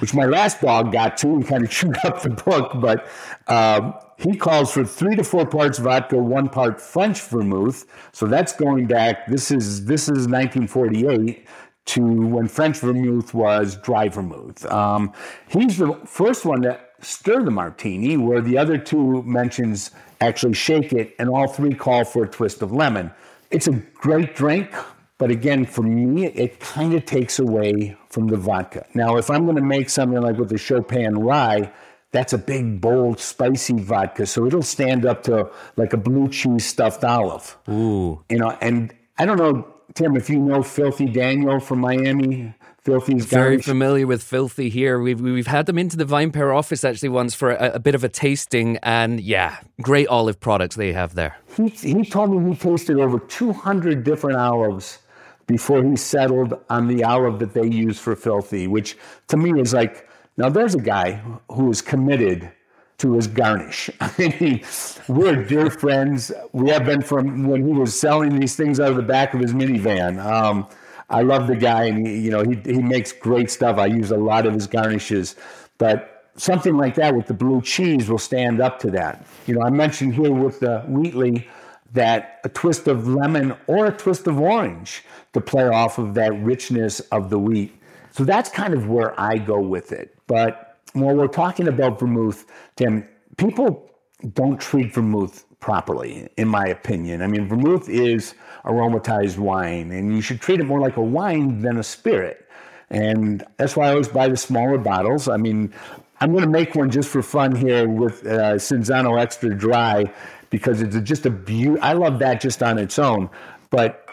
which my last dog got to and kind of chewed up the book, but um, he calls for three to four parts vodka, one part French vermouth. So that's going back, this is this is nineteen forty-eight, to when French vermouth was dry vermouth. Um, he's the first one to stir the martini, where the other two mentions actually shake it, and all three call for a twist of lemon. It's a great drink, but again, for me, it kind of takes away from the vodka. Now, if I'm going to make something like with the Chopin rye, that's a big, bold, spicy vodka, so it'll stand up to like a blue cheese stuffed olive. Ooh. You know, and I don't know, Tim, if you know Filthy Daniel from Miami. Filthy's very garnish. Familiar with Filthy here. We've we've had them into the VinePair office actually once for a, a bit of a tasting, and yeah, great olive products they have there. He he told me he tasted over two hundred different olives before he settled on the olive that they use for Filthy, which to me is like, now there's a guy who is committed to his garnish. I mean, we're dear friends. We have been from when he was selling these things out of the back of his minivan. Um, I love the guy, and he, you know, he he makes great stuff. I use a lot of his garnishes, but something like that with the blue cheese will stand up to that. You know, I mentioned here with the Wheatley that a twist of lemon or a twist of orange to play off of that richness of the wheat. So that's kind of where I go with it. But when we're talking about vermouth, Tim, people don't treat vermouth properly, in my opinion. I mean, vermouth is aromatized wine, and you should treat it more like a wine than a spirit. And that's why I always buy the smaller bottles. I mean, I'm going to make one just for fun here with uh, Cinzano Extra Dry, because it's just a beauty. I love that just on its own. But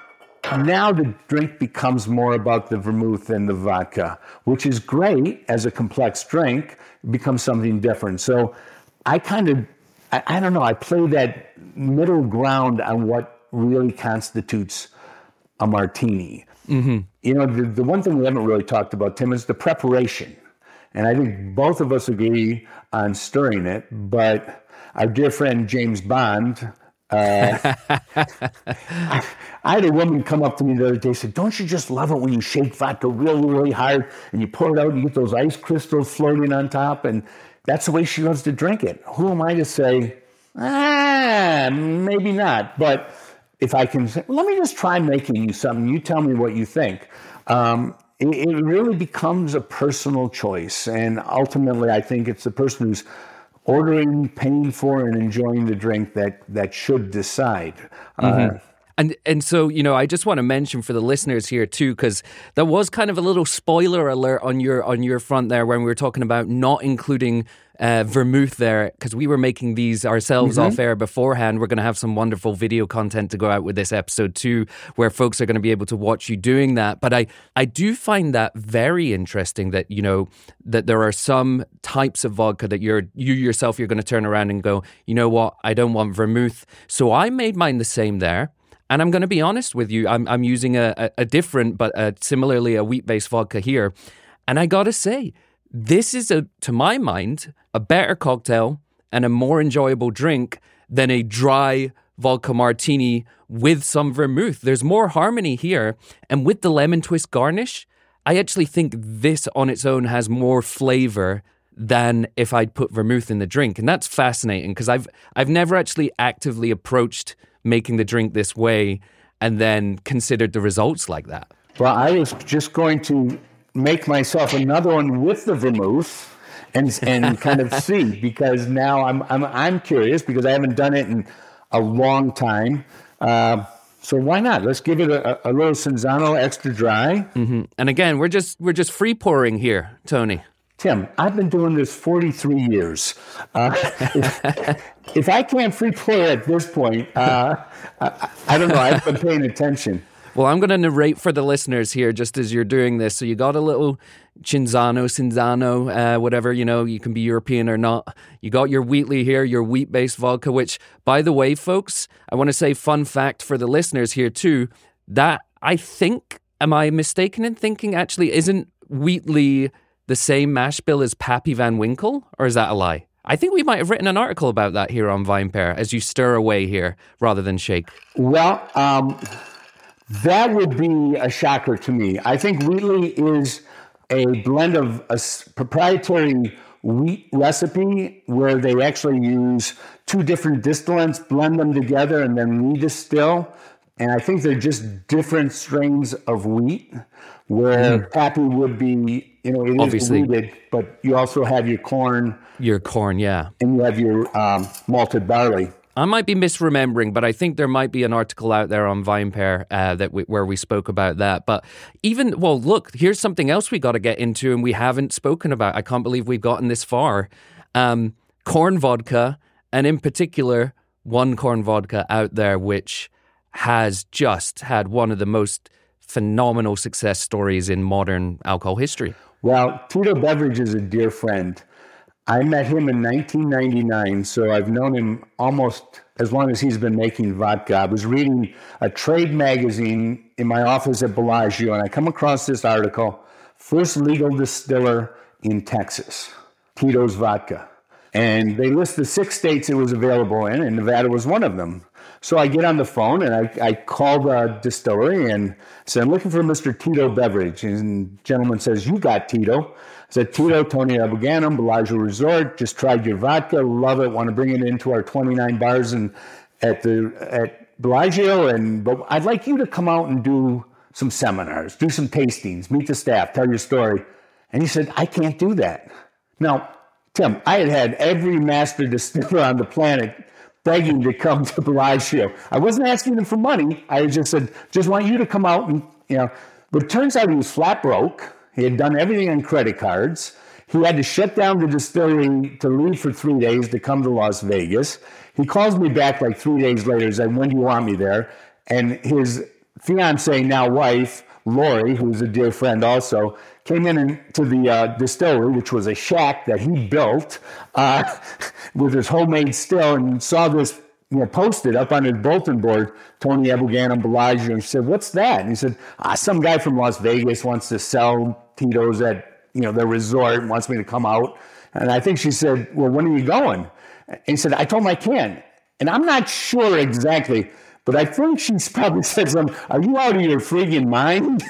now the drink becomes more about the vermouth and the vodka, which is great as a complex drink. It becomes something different. So I kind of, I, I don't know, I play that middle ground on what really constitutes a martini. Mm-hmm. You know, the, the one thing we haven't really talked about, Tim, is the preparation. And I think both of us agree on stirring it, but our dear friend James Bond... Uh, I, I had a woman come up to me the other day, said, don't you just love it when you shake vodka really, really hard and you pour it out and you get those ice crystals floating on top? And that's the way she loves to drink it. Who am I to say, ah, maybe not. But if I can say, well, let me just try making you something. You tell me what you think. Um, it, it really becomes a personal choice. And ultimately, I think it's the person who's ordering, paying for, and enjoying the drink that that should decide. Mm-hmm. Uh, and and so, you know, I just want to mention for the listeners here too, because there was kind of a little spoiler alert on your on your front there when we were talking about not including uh, vermouth there, because we were making these ourselves mm-hmm. off air beforehand. We're going to have some wonderful video content to go out with this episode too, where folks are going to be able to watch you doing that. But I I do find that very interesting that, you know, that there are some types of vodka that you're you yourself, you're going to turn around and go, you know what, I don't want vermouth. So I made mine the same there. And I'm going to be honest with you, I'm I'm using a, a, a different, but a, similarly a wheat-based vodka here. And I got to say, this is, a to my mind, a better cocktail and a more enjoyable drink than a dry vodka martini with some vermouth. There's more harmony here. And with the lemon twist garnish, I actually think this on its own has more flavor than if I'd put vermouth in the drink. And that's fascinating because I've I've never actually actively approached making the drink this way and then considered the results like that. Well, I was just going to make myself another one with the vermouth and and kind of see, because now I'm I'm I'm curious because I haven't done it in a long time. Uh, so why not? Let's give it a, a little Cinzano extra dry. Mm-hmm. And again, we're just we're just free pouring here, Tony. Tim, I've been doing this forty-three years. Uh, if, if I can't free play at this point, uh, I, I don't know. I've been paying attention. Well, I'm going to narrate for the listeners here just as you're doing this. So you got a little Cinzano, Cinzano, uh, whatever, you know, you can be European or not. You got your Wheatley here, your wheat-based vodka, which, by the way, folks, I want to say fun fact for the listeners here too, that I think, am I mistaken in thinking actually isn't Wheatley the same mash bill as Pappy Van Winkle, or is that a lie? I think we might have written an article about that here on VinePair, as you stir away here rather than shake. Well, um, that would be a shocker to me. I think Wheatley is a blend of a proprietary wheat recipe where they actually use two different distillants, blend them together, and then redistill. And I think they're just different strains of wheat, where mm. Pappy would be... You know, it Obviously. Is wheated, but you also have your corn. Your corn, yeah. And you have your um, malted barley. I might be misremembering, but I think there might be an article out there on VinePair uh, that we, where we spoke about that. But even, well, look, here's something else we got to get into and we haven't spoken about. I can't believe we've gotten this far. Um, corn vodka, and in particular, one corn vodka out there, which has just had one of the most phenomenal success stories in modern alcohol history. Well, Tito Beverage is a dear friend. I met him in nineteen ninety-nine, so I've known him almost as long as he's been making vodka. I was reading a trade magazine in my office at Bellagio, and I come across this article, first legal distiller in Texas, Tito's Vodka. And they list the six states it was available in, and Nevada was one of them. So I get on the phone, and I, I call the distillery and said, I'm looking for Mister Tito Beverage. And the gentleman says, you got Tito. I said, Tito, Tony Abou-Ganim, Bellagio Resort, just tried your vodka, love it, want to bring it into our twenty-nine bars and at the at Bellagio. And but I'd like you to come out and do some seminars, do some tastings, meet the staff, tell your story. And he said, I can't do that. Now, Tim, I had had every master distiller on the planet begging to come to Bellagio. I wasn't asking them for money. I just said, just want you to come out and, you know. But it turns out he was flat broke. He had done everything on credit cards. He had to shut down the distillery to leave for three days to come to Las Vegas. He calls me back like three days later and said, when do you want me there? And his fiance, now wife, Lori, who's a dear friend also, came in and to the uh, distillery, which was a shack that he built uh, with his homemade still, and saw this, you know, posted up on his bulletin board, Tony Abou-Ganim, Bellagio. And she said, "What's that?" And he said, ah, "Some guy from Las Vegas wants to sell Tito's at, you know, their resort and wants me to come out." And I think she said, "Well, when are you going?" And he said, "I told him I can." And I'm not sure exactly, but I think she's probably said something, "Are you out of your friggin' mind?"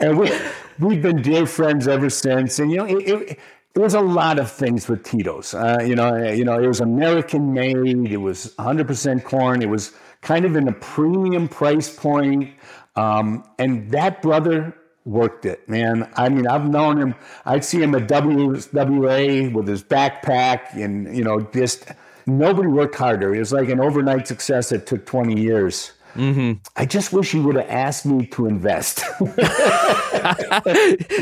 And we, we've been dear friends ever since. And, you know, it, it, there was a lot of things with Tito's. Uh, you know, you know, it was American-made. It was one hundred percent corn. It was kind of in a premium price point. Um, and that brother worked it, man. I mean, I've known him. I'd see him at W W A with his backpack and, you know, just... Nobody worked harder. It was like an overnight success that took twenty years. Mm-hmm. I just wish he would have asked me to invest.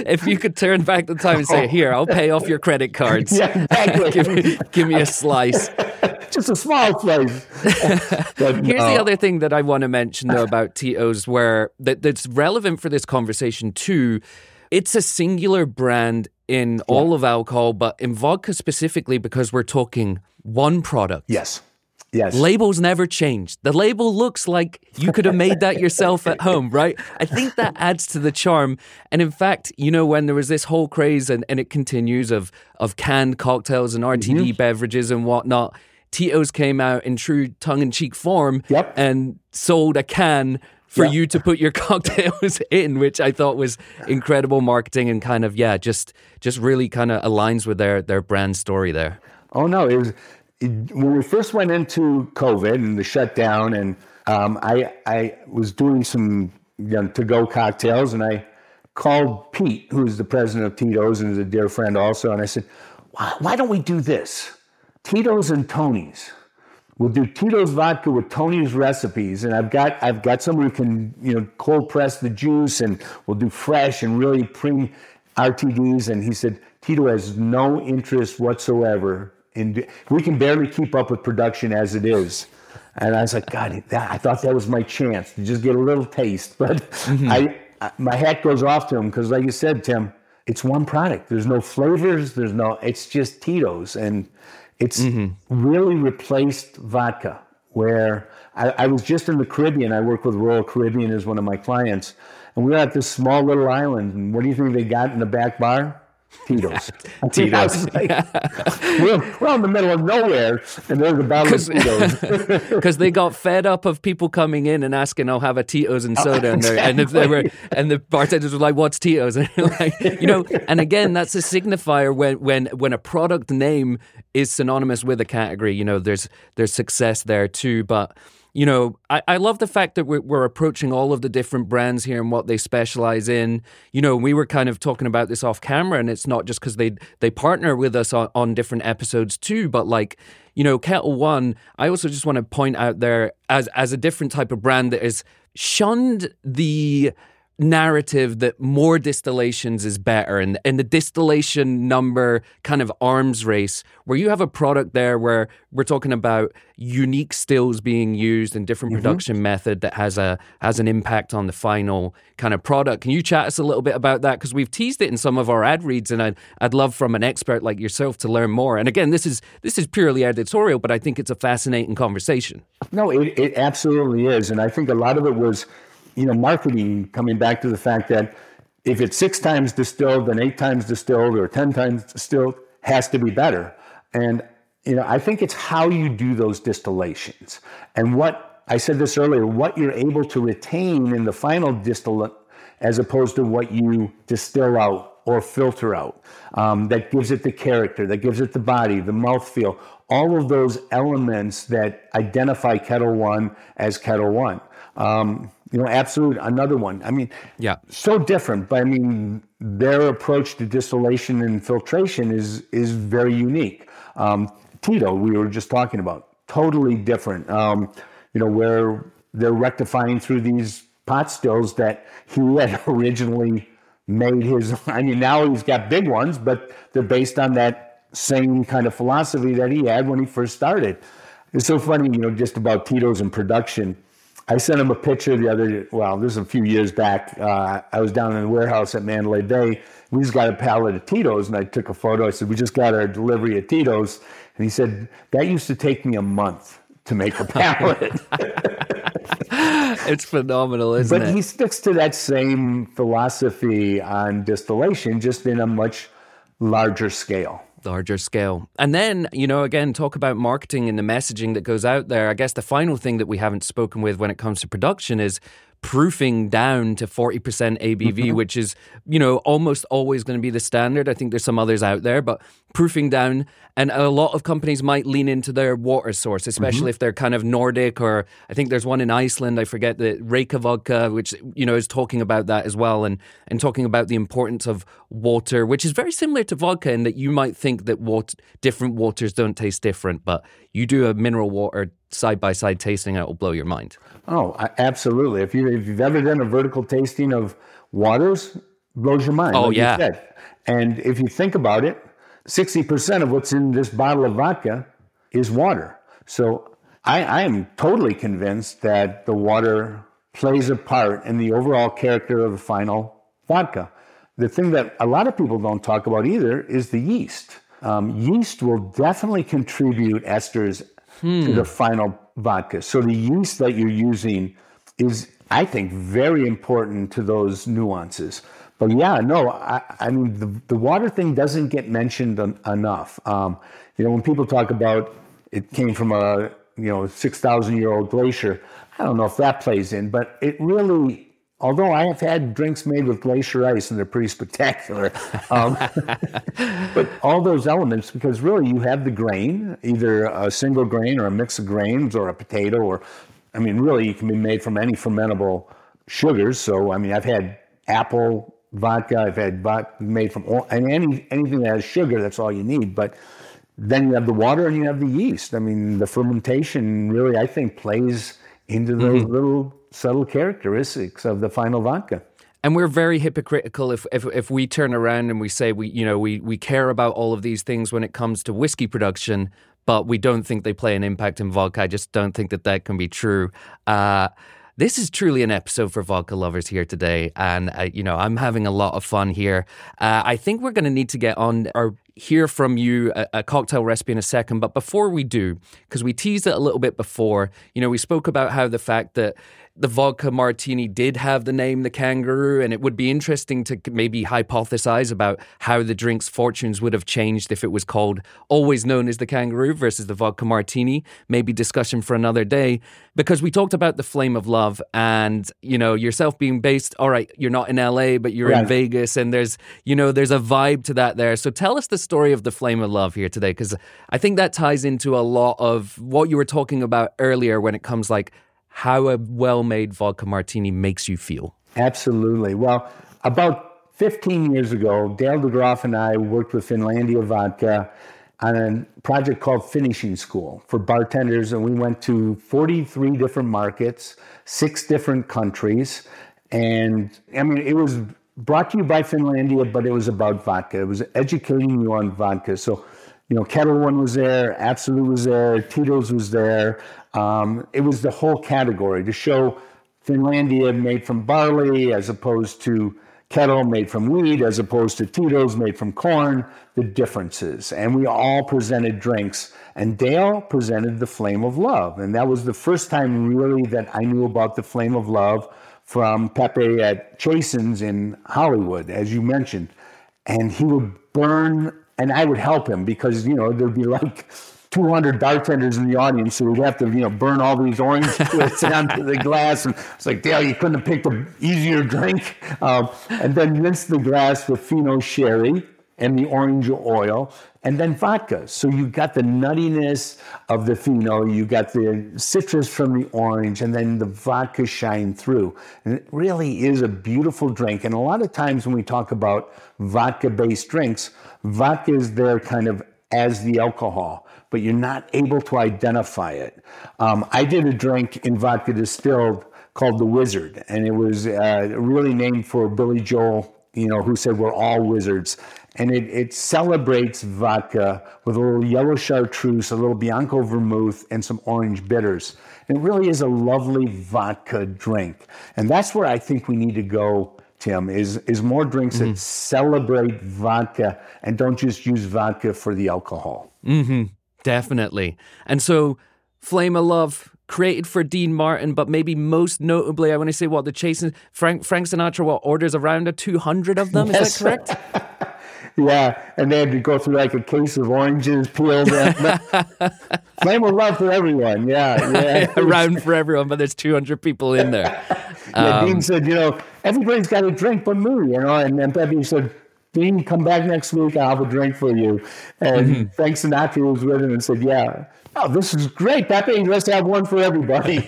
If you could turn back the time and say, "Here, I'll pay off your credit cards." Yeah, exactly. give, me, give me a slice. Just a small slice. But here's no. The other thing that I want to mention, though, about Tito's, where that, that's relevant for this conversation too. It's a singular brand in yeah. all of alcohol, but in vodka specifically, because we're talking one product. Yes. Yes. Labels never change. The label looks like you could have made that yourself at home, right? I think that adds to the charm. And in fact, you know, when there was this whole craze, and, and it continues, of of canned cocktails and R T D mm-hmm. beverages and whatnot, Tito's came out in true tongue-in-cheek form yep. and sold a can for yep. you to put your cocktails in, which I thought was incredible marketing and kind of, yeah, just just really kind of aligns with their, their brand story there. Oh, no, it was... When we first went into COVID and the shutdown, and um, I I was doing some, you know, to-go cocktails, and I called Pete, who's the president of Tito's and is a dear friend also, and I said, why, why don't we do this? Tito's and Tony's. We'll do Tito's vodka with Tony's recipes, and I've got I've got someone who can, you know, cold press the juice, and we'll do fresh and really premium R T Ds. And he said, Tito has no interest whatsoever. And we can barely keep up with production as it is. And I was like, God, that, I thought that was my chance to just get a little taste. But mm-hmm. I, I, my hat goes off to him, because like you said, Tim, it's one product. There's no flavors. There's no, it's just Tito's. And it's mm-hmm. really replaced vodka, where I, I was just in the Caribbean. I work with Royal Caribbean as one of my clients. And we were at this small little island. And what do you think they got in the back bar? Tito's. Tito's. Like, we're, we're in the middle of nowhere, and there's a bottle of Tito's. Because they got fed up of people coming in and asking, "I'll have a Tito's and soda," oh, exactly. and, and if they were, and the bartenders were like, "What's Tito's?" And like, you know, and again, that's a signifier when when when a product name is synonymous with a category. You know, there's there's success there too, but. You know, I, I love the fact that we're, we're approaching all of the different brands here and what they specialize in. You know, we were kind of talking about this off camera, and it's not just because they they partner with us on, on different episodes too, but like, you know, Ketel One, I also just want to point out there as as a different type of brand that has shunned the narrative that more distillations is better, and, and the distillation number kind of arms race, where you have a product there where we're talking about unique stills being used and different mm-hmm. production method that has a has an impact on the final kind of product. Can you chat us a little bit about that? Because we've teased it in some of our ad reads, and I'd, I'd love from an expert like yourself to learn more. And again, this is this is purely editorial, but I think it's a fascinating conversation. No, it, it absolutely is. And I think a lot of it was, you know, marketing, coming back to the fact that if it's six times distilled, then eight times distilled or ten times distilled has to be better. And, you know, I think it's how you do those distillations. And what I said this earlier, what you're able to retain in the final distillate as opposed to what you distill out or filter out, um, that gives it the character, that gives it the body, the mouthfeel, all of those elements that identify Ketel One as Ketel One. Um, you know, Absolute, another one. I mean, yeah, so different, but I mean, their approach to distillation and filtration is, is very unique. Um, Tito, we were just talking about, totally different. Um, you know, where they're rectifying through these pot stills that he had originally made his, I mean, now he's got big ones, but they're based on that same kind of philosophy that he had when he first started. It's so funny, you know, just about Tito's and production. I sent him a picture the other, well, this is a few years back. Uh, I was down in the warehouse at Mandalay Bay. We just got a pallet of Tito's, and I took a photo. I said, we just got our delivery of Tito's. And he said, that used to take me a month to make a pallet. It's phenomenal, isn't it? But he sticks to that same philosophy on distillation, just in a much larger scale. larger scale. And then, you know, again, talk about marketing and the messaging that goes out there. I guess the final thing that we haven't spoken with when it comes to production is proofing down to forty percent A B V, which is, you know, almost always going to be the standard. I think there's some others out there, but proofing down. And a lot of companies might lean into their water source, especially mm-hmm. if they're kind of Nordic, or I think there's one in Iceland, I forget, the Reykja Vodka, which, you know, is talking about that as well, and, and talking about the importance of water, which is very similar to vodka in that you might think that water, different waters don't taste different, but you do a mineral water side-by-side tasting, it will blow your mind. Oh, absolutely. If, you, if you've ever done a vertical tasting of waters, blows your mind. Oh, like yeah. You said. And if you think about it, sixty percent of what's in this bottle of vodka is water. So I, I am totally convinced that the water plays a part in the overall character of the final vodka. The thing that a lot of people don't talk about either is the yeast. Um, yeast will definitely contribute esters Hmm. to the final vodka. So the yeast that you're using is, I think, very important to those nuances. But yeah, no, I, I mean, the, the water thing doesn't get mentioned en- enough. Um, you know, when people talk about it came from a, you know, six thousand year old glacier, I don't know if that plays in, but it really, although I have had drinks made with glacier ice and they're pretty spectacular, um, but all those elements, because really you have the grain, either a single grain or a mix of grains or a potato, or, I mean, really you can be made from any fermentable sugars. So, I mean, I've had apple vodka, I've had vodka made from, and any anything that has sugar, that's all you need. But then you have the water and you have the yeast. I mean, the fermentation really, I think, plays into those mm-hmm. little subtle characteristics of the final vodka. And we're very hypocritical if, if if we turn around and we say we you know we we care about all of these things when it comes to whiskey production, but we don't think they play an impact in vodka. I just don't think that that can be true. Uh, this is truly an episode for vodka lovers here today, and uh, you know I'm having a lot of fun here. Uh, I think we're going to need to get on our. Hear from you a, a cocktail recipe in a second. But before we do, because we teased it a little bit before, you know, we spoke about how the fact that the vodka martini did have the name the Kangaroo, and it would be interesting to maybe hypothesize about how the drink's fortunes would have changed if it was called always known as the Kangaroo versus the vodka martini. Maybe discussion for another day, because we talked about the Flame of Love and, you know, yourself being based, all right, you're not in L A, but you're yeah. in Vegas, and there's, you know, there's a vibe to that there. So tell us the story of the Flame of Love here today, because I think that ties into a lot of what you were talking about earlier when it comes like how a well-made vodka martini makes you feel. Absolutely. Well, about fifteen years ago, Dale DeGroff and I worked with Finlandia Vodka on a project called Finishing School for bartenders, and we went to forty-three different markets, six different countries, and I mean, it was brought to you by Finlandia, but it was about vodka. It was educating you on vodka. So, you know, Ketel One was there, Absolute was there, Tito's was there. Um, it was the whole category to show Finlandia made from barley as opposed to Ketel made from wheat, as opposed to Tito's made from corn, the differences. And we all presented drinks. And Dale presented the Flame of Love. And that was the first time really that I knew about the Flame of Love from Pepe at Chasen's in Hollywood, as you mentioned. And he would burn, and I would help him because, you know, there'd be like two hundred bartenders in the audience, so we'd have to, you know, burn all these orange twists onto the glass. And it's like, Dale, you couldn't have picked an easier drink. Um, and then rinse the glass with Fino sherry and the orange oil, and then vodka. So you got the nuttiness of the Fino, you got the citrus from the orange, and then the vodka shined through. And it really is a beautiful drink. And a lot of times when we talk about vodka-based drinks, vodka is there kind of as the alcohol, but you're not able to identify it. Um, I did a drink in Vodka Distilled called The Wizard, and it was uh, really named for Billy Joel you know, who said we're all wizards. And it, it celebrates vodka with a little yellow chartreuse, a little Bianco vermouth, and some orange bitters. It really is a lovely vodka drink. And that's where I think we need to go, Tim, is, is more drinks mm-hmm. that celebrate vodka and don't just use vodka for the alcohol. Mm-hmm. Definitely. And so Flame of Love, created for Dean Martin, but maybe most notably, I want to say what the chasing Frank Frank Sinatra what orders around a two hundred of them. Yes. Is that correct? Yeah, and they had to go through like a case of oranges, peeled up. Flame of Love for everyone. Yeah, yeah. Around for everyone, but there's two hundred people in there. Yeah, um, Dean said, you know, everybody's got a drink but me, you know, and then Peppy said, Dean, come back next week. I'll have a drink for you. And mm-hmm. Frank Sinatra was with him and said, yeah. Oh, this is great, Pepe. Let's have one for everybody.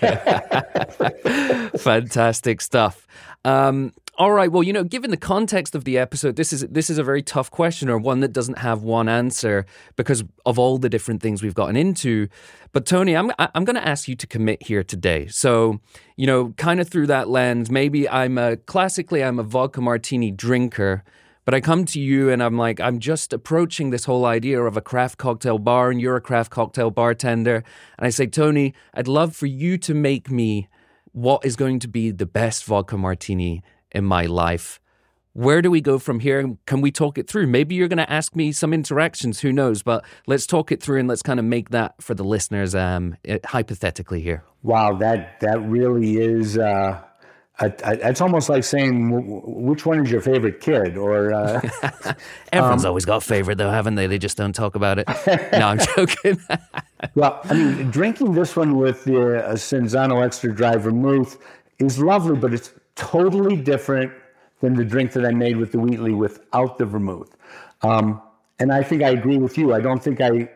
Fantastic stuff. Um, all right. Well, you know, given the context of the episode, this is this is a very tough question, or one that doesn't have one answer because of all the different things we've gotten into. But Tony, I'm I'm going to ask you to commit here today. So, you know, kind of through that lens, maybe I'm a classically I'm a vodka martini drinker. But I come to you and I'm like, I'm just approaching this whole idea of a craft cocktail bar, and you're a craft cocktail bartender. And I say, Tony, I'd love for you to make me what is going to be the best vodka martini in my life. Where do we go from here? Can we talk it through? Maybe you're going to ask me some interactions, who knows? But let's talk it through and let's kind of make that for the listeners um, it, hypothetically here. Wow, that, that really is... Uh... I, I, it's almost like saying, which one is your favorite kid? Or uh, Everyone's um, always got a favorite, though, haven't they? They just don't talk about it. No, I'm joking. Well, I mean, drinking this one with the uh, Cinzano Extra Dry Vermouth is lovely, but it's totally different than the drink that I made with the Wheatley without the vermouth. Um, and I think I agree with you. I don't think I,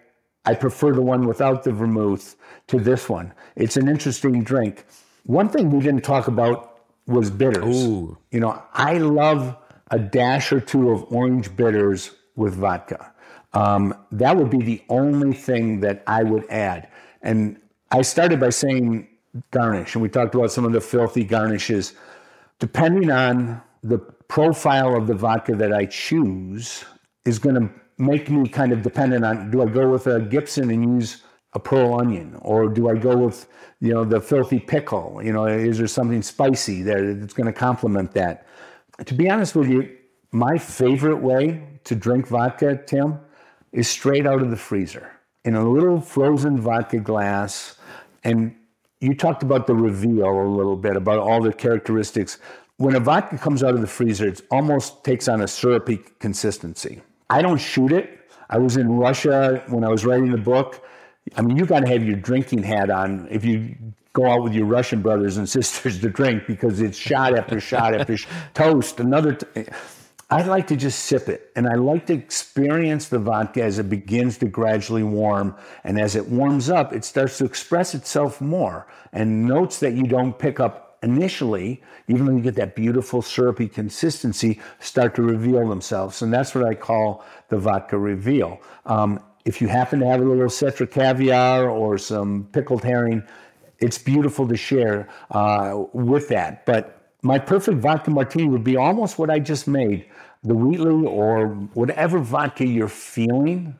I prefer the one without the vermouth to this one. It's an interesting drink. One thing we didn't talk about was bitters. Ooh. You know, I love a dash or two of orange bitters with vodka. Um, that would be the only thing that I would add. And I started by saying garnish, and we talked about some of the filthy garnishes. Depending on the profile of the vodka that I choose is going to make me kind of dependent on, do I go with a Gibson and use a pearl onion, or do I go with, you know, the filthy pickle? You know, is there something spicy there that's going to complement that? To be honest with you, my favorite way to drink vodka, Tim, is straight out of the freezer in a little frozen vodka glass. And you talked about the reveal a little bit, about all the characteristics. When a vodka comes out of the freezer, it almost takes on a syrupy consistency. I don't shoot it. I was in Russia when I was writing the book. I mean, you got to have your drinking hat on if you go out with your Russian brothers and sisters to drink, because it's shot after shot after sh- toast. Another, t- I like to just sip it, and I like to experience the vodka as it begins to gradually warm, and as it warms up, it starts to express itself more, and notes that you don't pick up initially, even when you get that beautiful syrupy consistency, start to reveal themselves, and that's what I call the vodka reveal. Um, If you happen to have a little Cetra caviar or some pickled herring, it's beautiful to share uh, with that. But my perfect vodka martini would be almost what I just made, the Wheatley or whatever vodka you're feeling.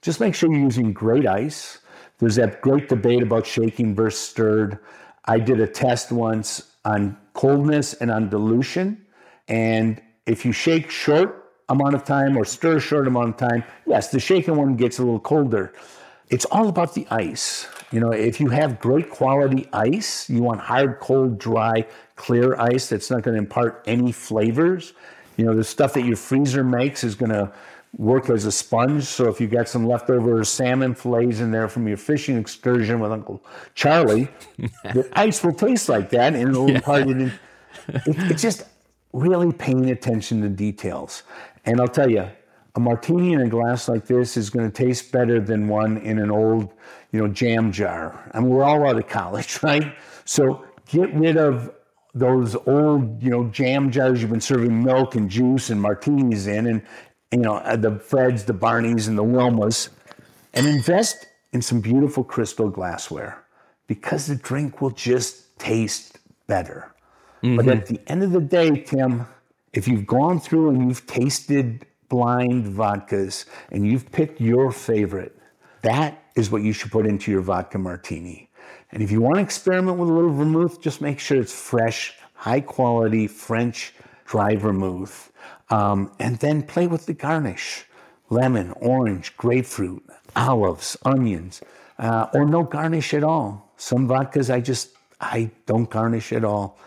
Just make sure you're using great ice. There's that great debate about shaking versus stirred. I did a test once on coldness and on dilution. And if you shake short amount of time or stir a short amount of time, yes, the shaken one gets a little colder. It's all about the ice. You know, if you have great quality ice, you want hard, cold, dry, clear ice that's not going to impart any flavors. You know, the stuff that your freezer makes is going to work as a sponge. So if you've got some leftover salmon fillets in there from your fishing excursion with Uncle Charlie, the ice will taste like that, and it'll yeah. impart it in. It, it's just really paying attention to details. And I'll tell you, a martini in a glass like this is going to taste better than one in an old, you know, jam jar. I mean, we're all out of college, right? So get rid of those old, you know, jam jars you've been serving milk and juice and martinis in, and, you know, the Freds, the Barneys, and the Wilmas, and invest in some beautiful crystal glassware, because the drink will just taste better. Mm-hmm. But at the end of the day, Tim, if you've gone through and you've tasted blind vodkas and you've picked your favorite, that is what you should put into your vodka martini. And if you want to experiment with a little vermouth, just make sure it's fresh, high quality French dry vermouth. Um, and then play with the garnish. Lemon, orange, grapefruit, olives, onions, uh, or no garnish at all. Some vodkas I just, I don't garnish at all.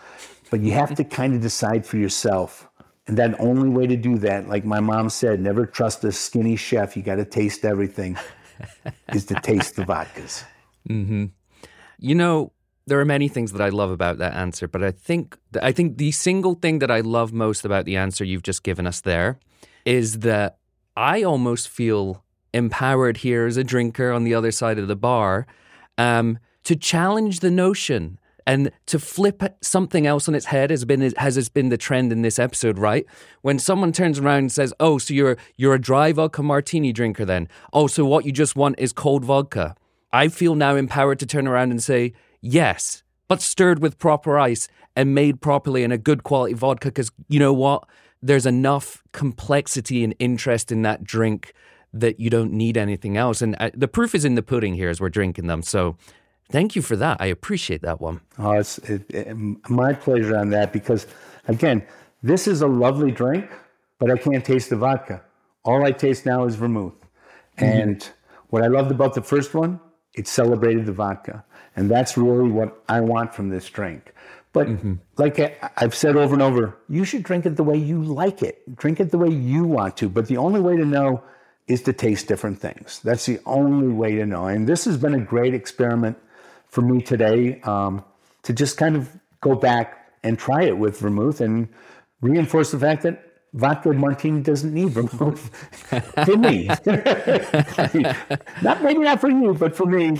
But you have to kind of decide for yourself. And that only way to do that, like my mom said, never trust a skinny chef, you got to taste everything, is to taste the vodkas. Mm-hmm. You know, there are many things that I love about that answer, but I think I think the single thing that I love most about the answer you've just given us there is that I almost feel empowered here as a drinker on the other side of the bar um, to challenge the notion and to flip something else on its head has been has has been the trend in this episode, right? When someone turns around and says, "Oh, so you're you're a dry vodka martini drinker then? Oh, so what you just want is cold vodka." I feel now empowered to turn around and say, "Yes, but stirred with proper ice and made properly in a good quality vodka." Because you know what? There's enough complexity and interest in that drink that you don't need anything else. And uh, the proof is in the pudding here as we're drinking them. So. Thank you for that. I appreciate that one. Oh, it's it, it, my pleasure on that because, again, this is a lovely drink, but I can't taste the vodka. All I taste now is vermouth. Mm-hmm. And what I loved about the first one, it celebrated the vodka. And that's really what I want from this drink. But mm-hmm. like I, I've said over and over, you should drink it the way you like it. Drink it the way you want to. But the only way to know is to taste different things. That's the only way to know. And this has been a great experiment for me today, um, to just kind of go back and try it with vermouth and reinforce the fact that vodka martini doesn't need vermouth. For me. not Maybe not for you, but for me,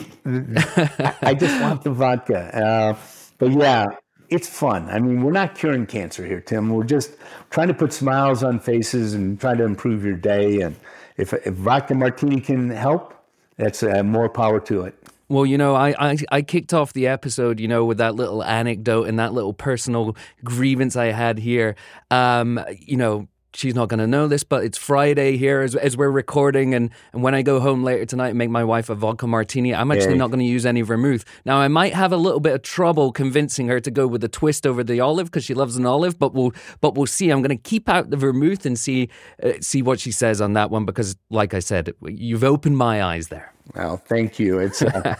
I just want the vodka. Uh, but yeah, it's fun. I mean, we're not curing cancer here, Tim. We're just trying to put smiles on faces and trying to improve your day. And if, if vodka martini can help, that's uh, more power to it. Well, you know, I, I I kicked off the episode, you know, with that little anecdote and that little personal grievance I had here. Um, you know, she's not going to know this, but it's Friday here as as we're recording. And, and when I go home later tonight and make my wife a vodka martini, I'm actually hey. not going to use any vermouth. Now, I might have a little bit of trouble convincing her to go with a twist over the olive because she loves an olive, but we'll but we'll see. I'm going to keep out the vermouth and see uh, see what she says on that one because, like I said, you've opened my eyes there. Well, thank you. It's, uh,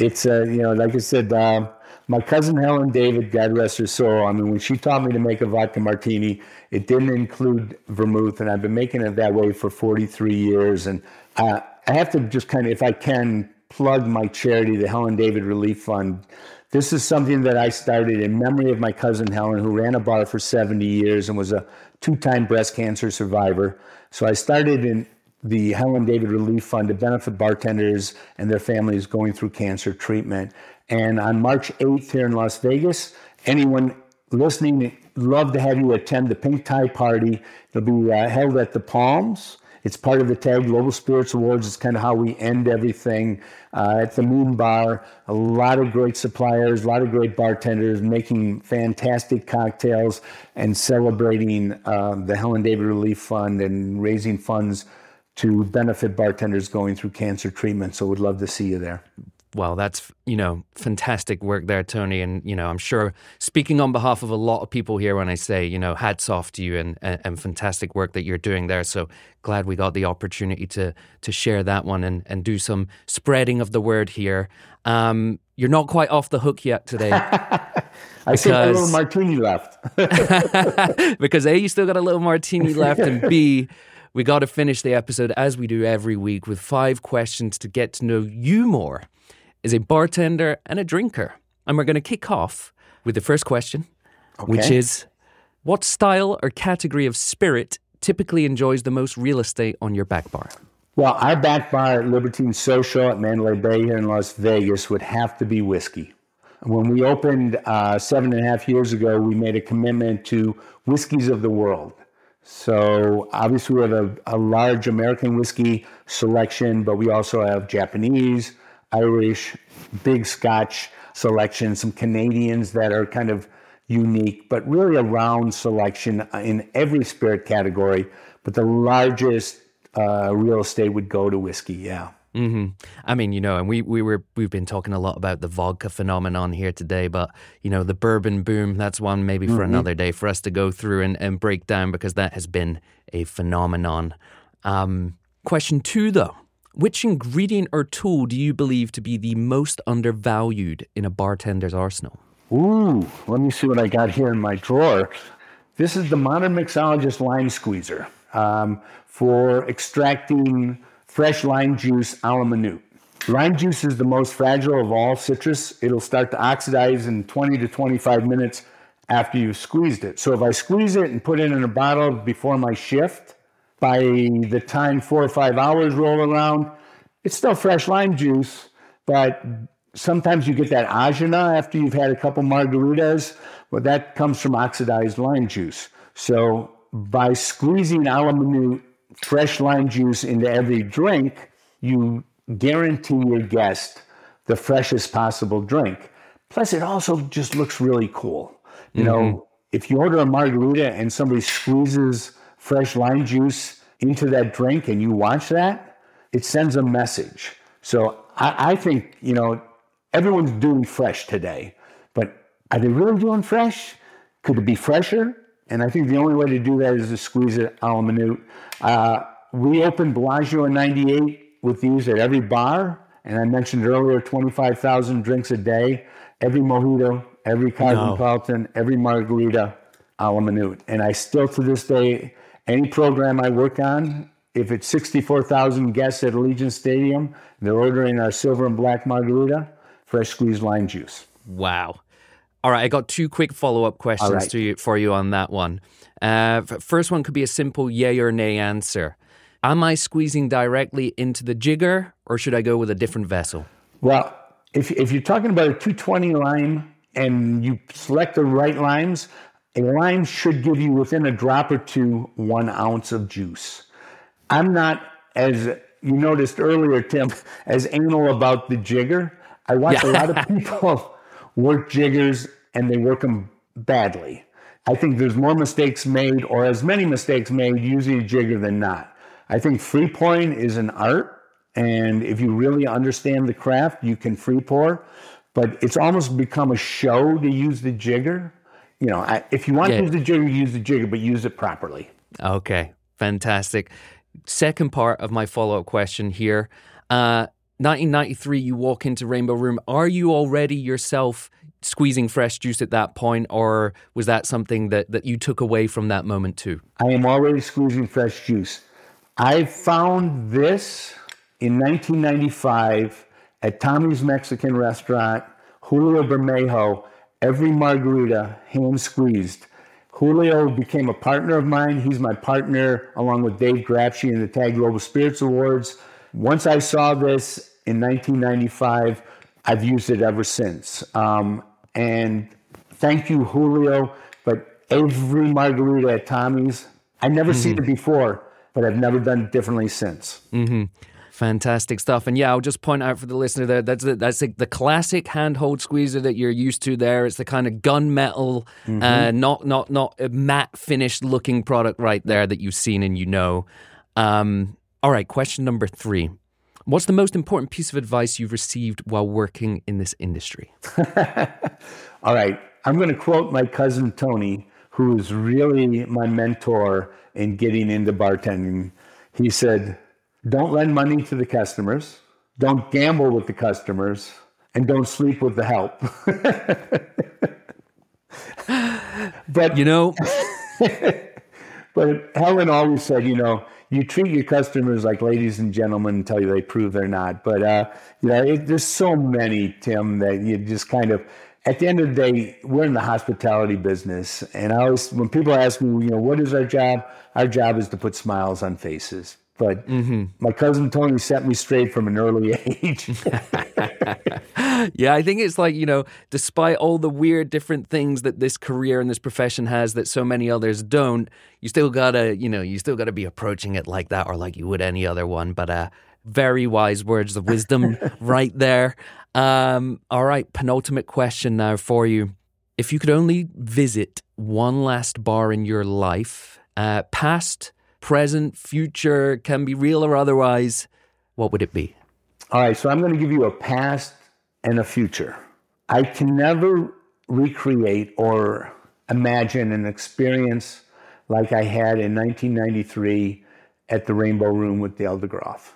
it's uh, you know, like I said, um, my cousin Helen David, God rest her soul, I mean, when she taught me to make a vodka martini, it didn't include vermouth, and I've been making it that way for forty-three years. And uh, I have to just kind of, if I can, plug my charity, the Helen David Relief Fund. This is something that I started in memory of my cousin Helen, who ran a bar for seventy years and was a two-time breast cancer survivor. So I started in the Helen David Relief Fund to benefit bartenders and their families going through cancer treatment. And on March eighth here in Las Vegas, anyone listening, love to have you attend the Pink Tie Party. It'll be uh, held at the Palms. It's part of the TAG Global Spirits Awards. It's kind of how we end everything uh, at the Moon Bar. A lot of great suppliers, a lot of great bartenders making fantastic cocktails and celebrating uh, the Helen David Relief Fund and raising funds to benefit bartenders going through cancer treatment. So we'd love to see you there. Well, that's, you know, fantastic work there, Tony. And, you know, I'm sure speaking on behalf of a lot of people here when I say, you know, hats off to you and, and, and fantastic work that you're doing there. So glad we got the opportunity to to share that one and, and do some spreading of the word here. Um, you're not quite off the hook yet today. I still got a little martini left. Because A, you still got a little martini left, and B, we got to finish the episode as we do every week with five questions to get to know you more as a bartender and a drinker. And we're going to kick off with the first question, okay, which is, what style or category of spirit typically enjoys the most real estate on your back bar? Well, our back bar at Libertine Social at Mandalay Bay here in Las Vegas would have to be whiskey. When we opened uh, seven and a half years ago, we made a commitment to whiskeys of the world. So obviously we have a, a large American whiskey selection, but we also have Japanese, Irish, big Scotch selection, some Canadians that are kind of unique, but really a round selection in every spirit category. But the largest uh, real estate would go to whiskey. Yeah. Mm-hmm. I mean, you know, and we, we were, we've been talking a lot about the vodka phenomenon here today, but, you know, the bourbon boom, that's one maybe for mm-hmm. another day for us to go through and, and break down, because that has been a phenomenon. Um, question two, though, which ingredient or tool do you believe to be the most undervalued in a bartender's arsenal? Ooh, let me see what I got here in my drawer. This is the Modern Mixologist lime squeezer um, for extracting fresh lime juice a la minute. Lime juice is the most fragile of all citrus. It'll start to oxidize in twenty to twenty-five minutes after you've squeezed it. So if I squeeze it and put it in a bottle before my shift, by the time four or five hours roll around, it's still fresh lime juice, but sometimes you get that agina after you've had a couple margaritas. Well, that comes from oxidized lime juice. So by squeezing a la minute fresh lime juice into every drink, you guarantee your guest the freshest possible drink. Plus, it also just looks really cool. You mm-hmm. know, if you order a margarita and somebody squeezes fresh lime juice into that drink and you watch that, it sends a message. So I, I think, you know, everyone's doing fresh today, but are they really doing fresh? Could it be fresher? And I think the only way to do that is to squeeze it a la minute. Uh, we opened Bellagio in ninety-eight with these at every bar. And I mentioned earlier, twenty-five thousand drinks a day, every mojito, every Cosmopolitan, no. every margarita, a la minute. And I still, to this day, any program I work on, if it's sixty-four thousand guests at Allegiant Stadium, they're ordering our silver and black margarita, fresh squeezed lime juice. Wow. All right, I got two quick follow-up questions right. to you, for you on that one. Uh, first one could be a simple yay or nay answer. Am I squeezing directly into the jigger, or should I go with a different vessel? Well, if if you're talking about a two twenty lime and you select the right limes, a lime should give you within a drop or two one ounce of juice. I'm not, as you noticed earlier, Tim, as anal about the jigger. I watch yeah. a lot of people work jiggers, and they work them badly. I think there's more mistakes made, or as many mistakes made, using a jigger than not. I think free pouring is an art, and if you really understand the craft, you can free pour, but it's almost become a show to use the jigger. You know, I, if you want yeah. to use the jigger, use the jigger, but use it properly. Okay, fantastic. Second part of my follow-up question here. Uh, nineteen ninety-three, you walk into Rainbow Room. Are you already yourself squeezing fresh juice at that point, or was that something that, that you took away from that moment too? I am already squeezing fresh juice. I found this in nineteen ninety-five at Tommy's Mexican Restaurant, Julio Bermejo, every margarita hand squeezed. Julio became a partner of mine. He's my partner along with Dave Grapschi in the TAG Global Spirits Awards. Once I saw this in nineteen ninety-five, I've used it ever since. Um, and thank you, Julio, but every margarita at Tommy's, I've never mm-hmm. seen it before, but I've never done it differently since. Mm-hmm. Fantastic stuff. And yeah, I'll just point out for the listener there, that's the, that's the, the classic handhold squeezer that you're used to there. It's the kind of gunmetal, mm-hmm. uh, not, not, not a matte finished looking product right there that you've seen and you know. Um All right, question number three. What's the most important piece of advice you've received while working in this industry? All right, I'm going to quote my cousin Tony, who is really my mentor in getting into bartending. He said, don't lend money to the customers, don't gamble with the customers, and don't sleep with the help. But, you know... But Helen always said, you know, you treat your customers like ladies and gentlemen until they prove they're not. But, uh, you know, it, there's so many, Tim, that you just kind of, at the end of the day, we're in the hospitality business. And I always, when people ask me, you know, what is our job? Our job is to put smiles on faces. But mm-hmm. my cousin Tony set me straight from an early age. Yeah, I think it's like, you know, despite all the weird different things that this career and this profession has that so many others don't, you still gotta, you know, you still gotta be approaching it like that or like you would any other one. But uh, very wise words of wisdom right there. Um, all right, penultimate question now for you. If you could only visit one last bar in your life, uh, past, present, future, can be real or otherwise, what would it be? All right, so I'm going to give you a past and a future. I can never recreate or imagine an experience like I had in nineteen ninety-three at the Rainbow Room with Dale DeGroff.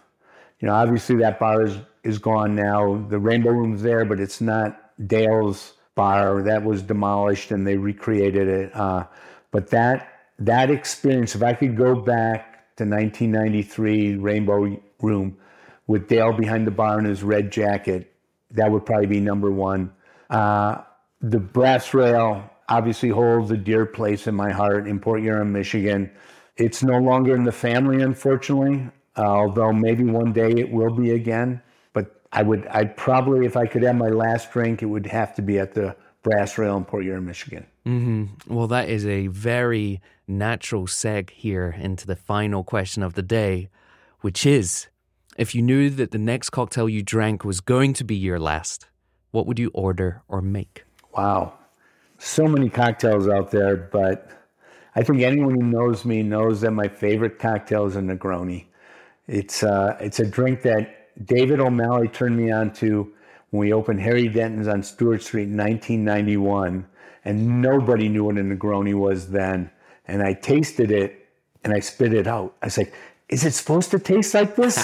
You know, obviously that bar is, is gone now. The Rainbow Room's there, but it's not Dale's bar. That was demolished and they recreated it. Uh, but that that experience, if I could go back to nineteen ninety-three Rainbow Room with Dale behind the bar in his red jacket, that would probably be number one. Uh, the Brass Rail obviously holds a dear place in my heart in Port Huron, Michigan. It's no longer in the family, unfortunately, uh, although maybe one day it will be again. But I would, I'd probably, if I could have my last drink, it would have to be at the Brass Rail in Port Huron, Michigan. Mm-hmm. Well, that is a very natural seg here into the final question of the day, which is, if you knew that the next cocktail you drank was going to be your last, what would you order or make? Wow. So many cocktails out there, but I think anyone who knows me knows that my favorite cocktail is a Negroni. It's uh, it's a drink that David O'Malley turned me on to when we opened Harry Denton's on Stewart Street in nineteen ninety-one, and nobody knew what a Negroni was then. And I tasted it, and I spit it out. I was like, is it supposed to taste like this?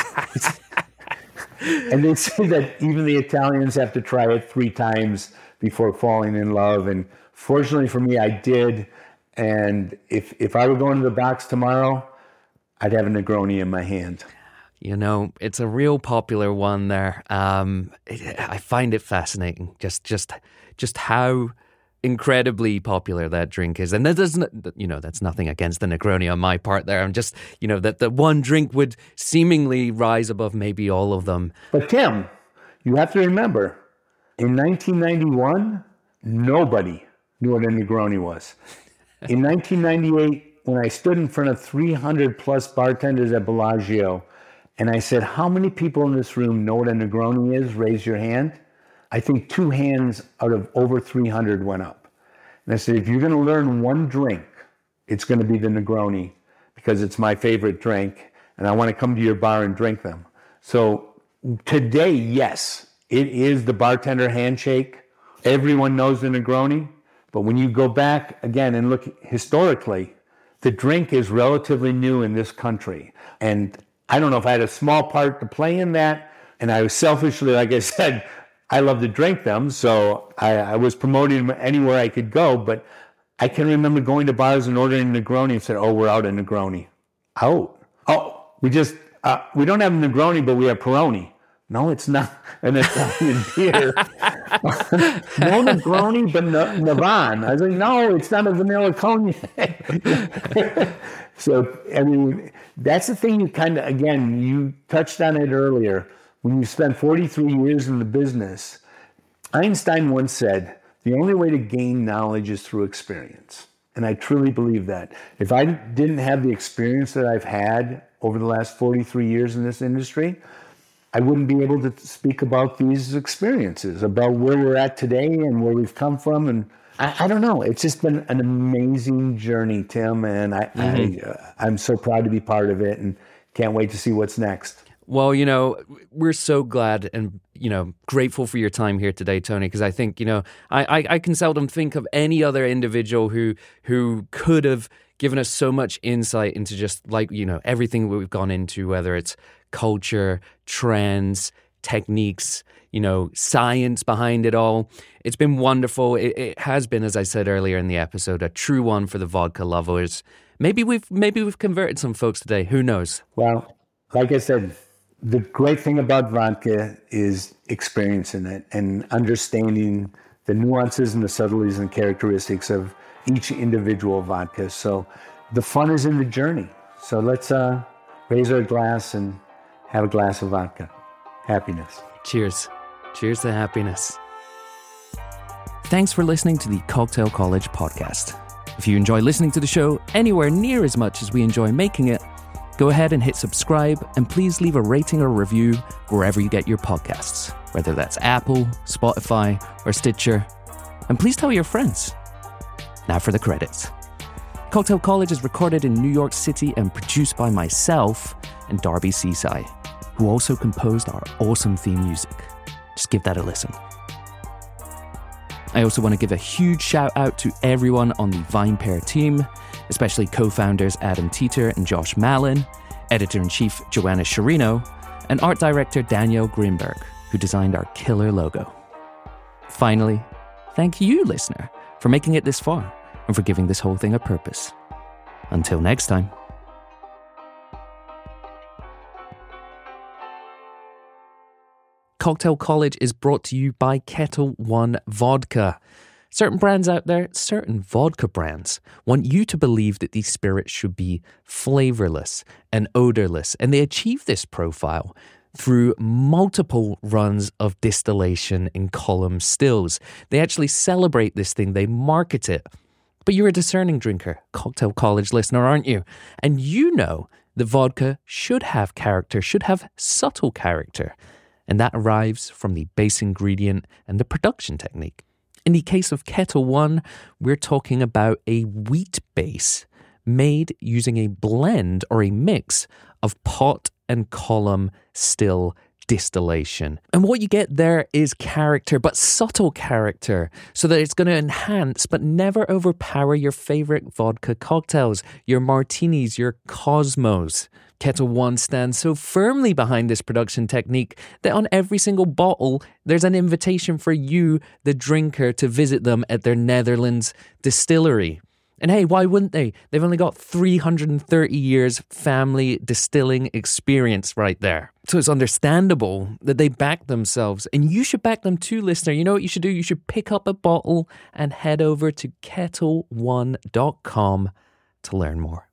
And they say that even the Italians have to try it three times before falling in love. And fortunately for me, I did. And if, if I were going to the box tomorrow, I'd have a Negroni in my hand. You know, it's a real popular one there. Um, I find it fascinating, just just just how incredibly popular that drink is. And that doesn't, you know, that's nothing against the Negroni on my part there. I'm just, you know, that the one drink would seemingly rise above maybe all of them. But Tim, you have to remember, in nineteen ninety-one, nobody knew what a Negroni was. In nineteen ninety-eight, when I stood in front of three hundred plus bartenders at Bellagio, and I said, how many people in this room know what a Negroni is? Raise your hand. I think two hands out of over three hundred went up. And I said, if you're going to learn one drink, it's going to be the Negroni, because it's my favorite drink, and I want to come to your bar and drink them. So today, yes, it is the bartender handshake. Everyone knows the Negroni. But when you go back again and look historically, the drink is relatively new in this country. And I don't know if I had a small part to play in that. And I was selfishly, like I said, I love to drink them, so I, I was promoting them anywhere I could go, but I can remember going to bars and ordering Negroni and said, oh, we're out of Negroni. Out? Oh, we just, uh, we don't have Negroni, but we have Peroni. No, it's not an Italian beer. No Negroni, but Navan. I was like, no, it's not a vanilla cognac. So, I mean, that's the thing you kind of, again, you touched on it earlier. When you spend forty-three years in the business, Einstein once said, the only way to gain knowledge is through experience. And I truly believe that. If I didn't have the experience that I've had over the last forty-three years in this industry, I wouldn't be able to speak about these experiences, about where we're at today and where we've come from. And I, I don't know. It's just been an amazing journey, Tim. And I, mm-hmm. I, uh, I'm so proud to be part of it and can't wait to see what's next. Well, you know, we're so glad and, you know, grateful for your time here today, Tony, because I think, you know, I, I, I can seldom think of any other individual who who could have given us so much insight into just like, you know, everything we've gone into, whether it's culture, trends, techniques, you know, science behind it all. It's been wonderful. It, it has been, as I said earlier in the episode, a true one for the vodka lovers. Maybe we've maybe we've converted some folks today. Who knows? Well, like I said, the great thing about vodka is experiencing it and understanding the nuances and the subtleties and characteristics of each individual vodka. So the fun is in the journey. So let's uh, raise our glass and have a glass of vodka. Happiness. Cheers. Cheers to happiness. Thanks for listening to the Cocktail College podcast. If you enjoy listening to the show anywhere near as much as we enjoy making it, go ahead and hit subscribe, and please leave a rating or review wherever you get your podcasts, whether that's Apple, Spotify, or Stitcher. And please tell your friends. Now for the credits. Cocktail College is recorded in New York City and produced by myself and Darby Seaside, who also composed our awesome theme music. Just give that a listen. I also want to give a huge shout out to everyone on the VinePair team, especially co-founders Adam Teeter and Josh Mallon, editor-in-chief Joanna Sherino, and art director Daniel Greenberg, who designed our killer logo. Finally, thank you, listener, for making it this far and for giving this whole thing a purpose. Until next time. Cocktail College is brought to you by Ketel One Vodka. Certain brands out there, certain vodka brands, want you to believe that these spirits should be flavorless and odorless, and they achieve this profile through multiple runs of distillation in column stills. They actually celebrate this thing, they market it. But you're a discerning drinker, Cocktail College listener, aren't you? And you know that vodka should have character, should have subtle character. And that arrives from the base ingredient and the production technique. In the case of Ketel One, we're talking about a wheat base made using a blend or a mix of pot and column still distillation. And what you get there is character, but subtle character, so that it's going to enhance but never overpower your favorite vodka cocktails, your martinis, your Cosmos. Ketel One stands so firmly behind this production technique that on every single bottle, there's an invitation for you, the drinker, to visit them at their Netherlands distillery. And hey, why wouldn't they? They've only got three hundred thirty years family distilling experience right there. So it's understandable that they back themselves. And you should back them too, listener. You know what you should do? You should pick up a bottle and head over to ketel one dot com to learn more.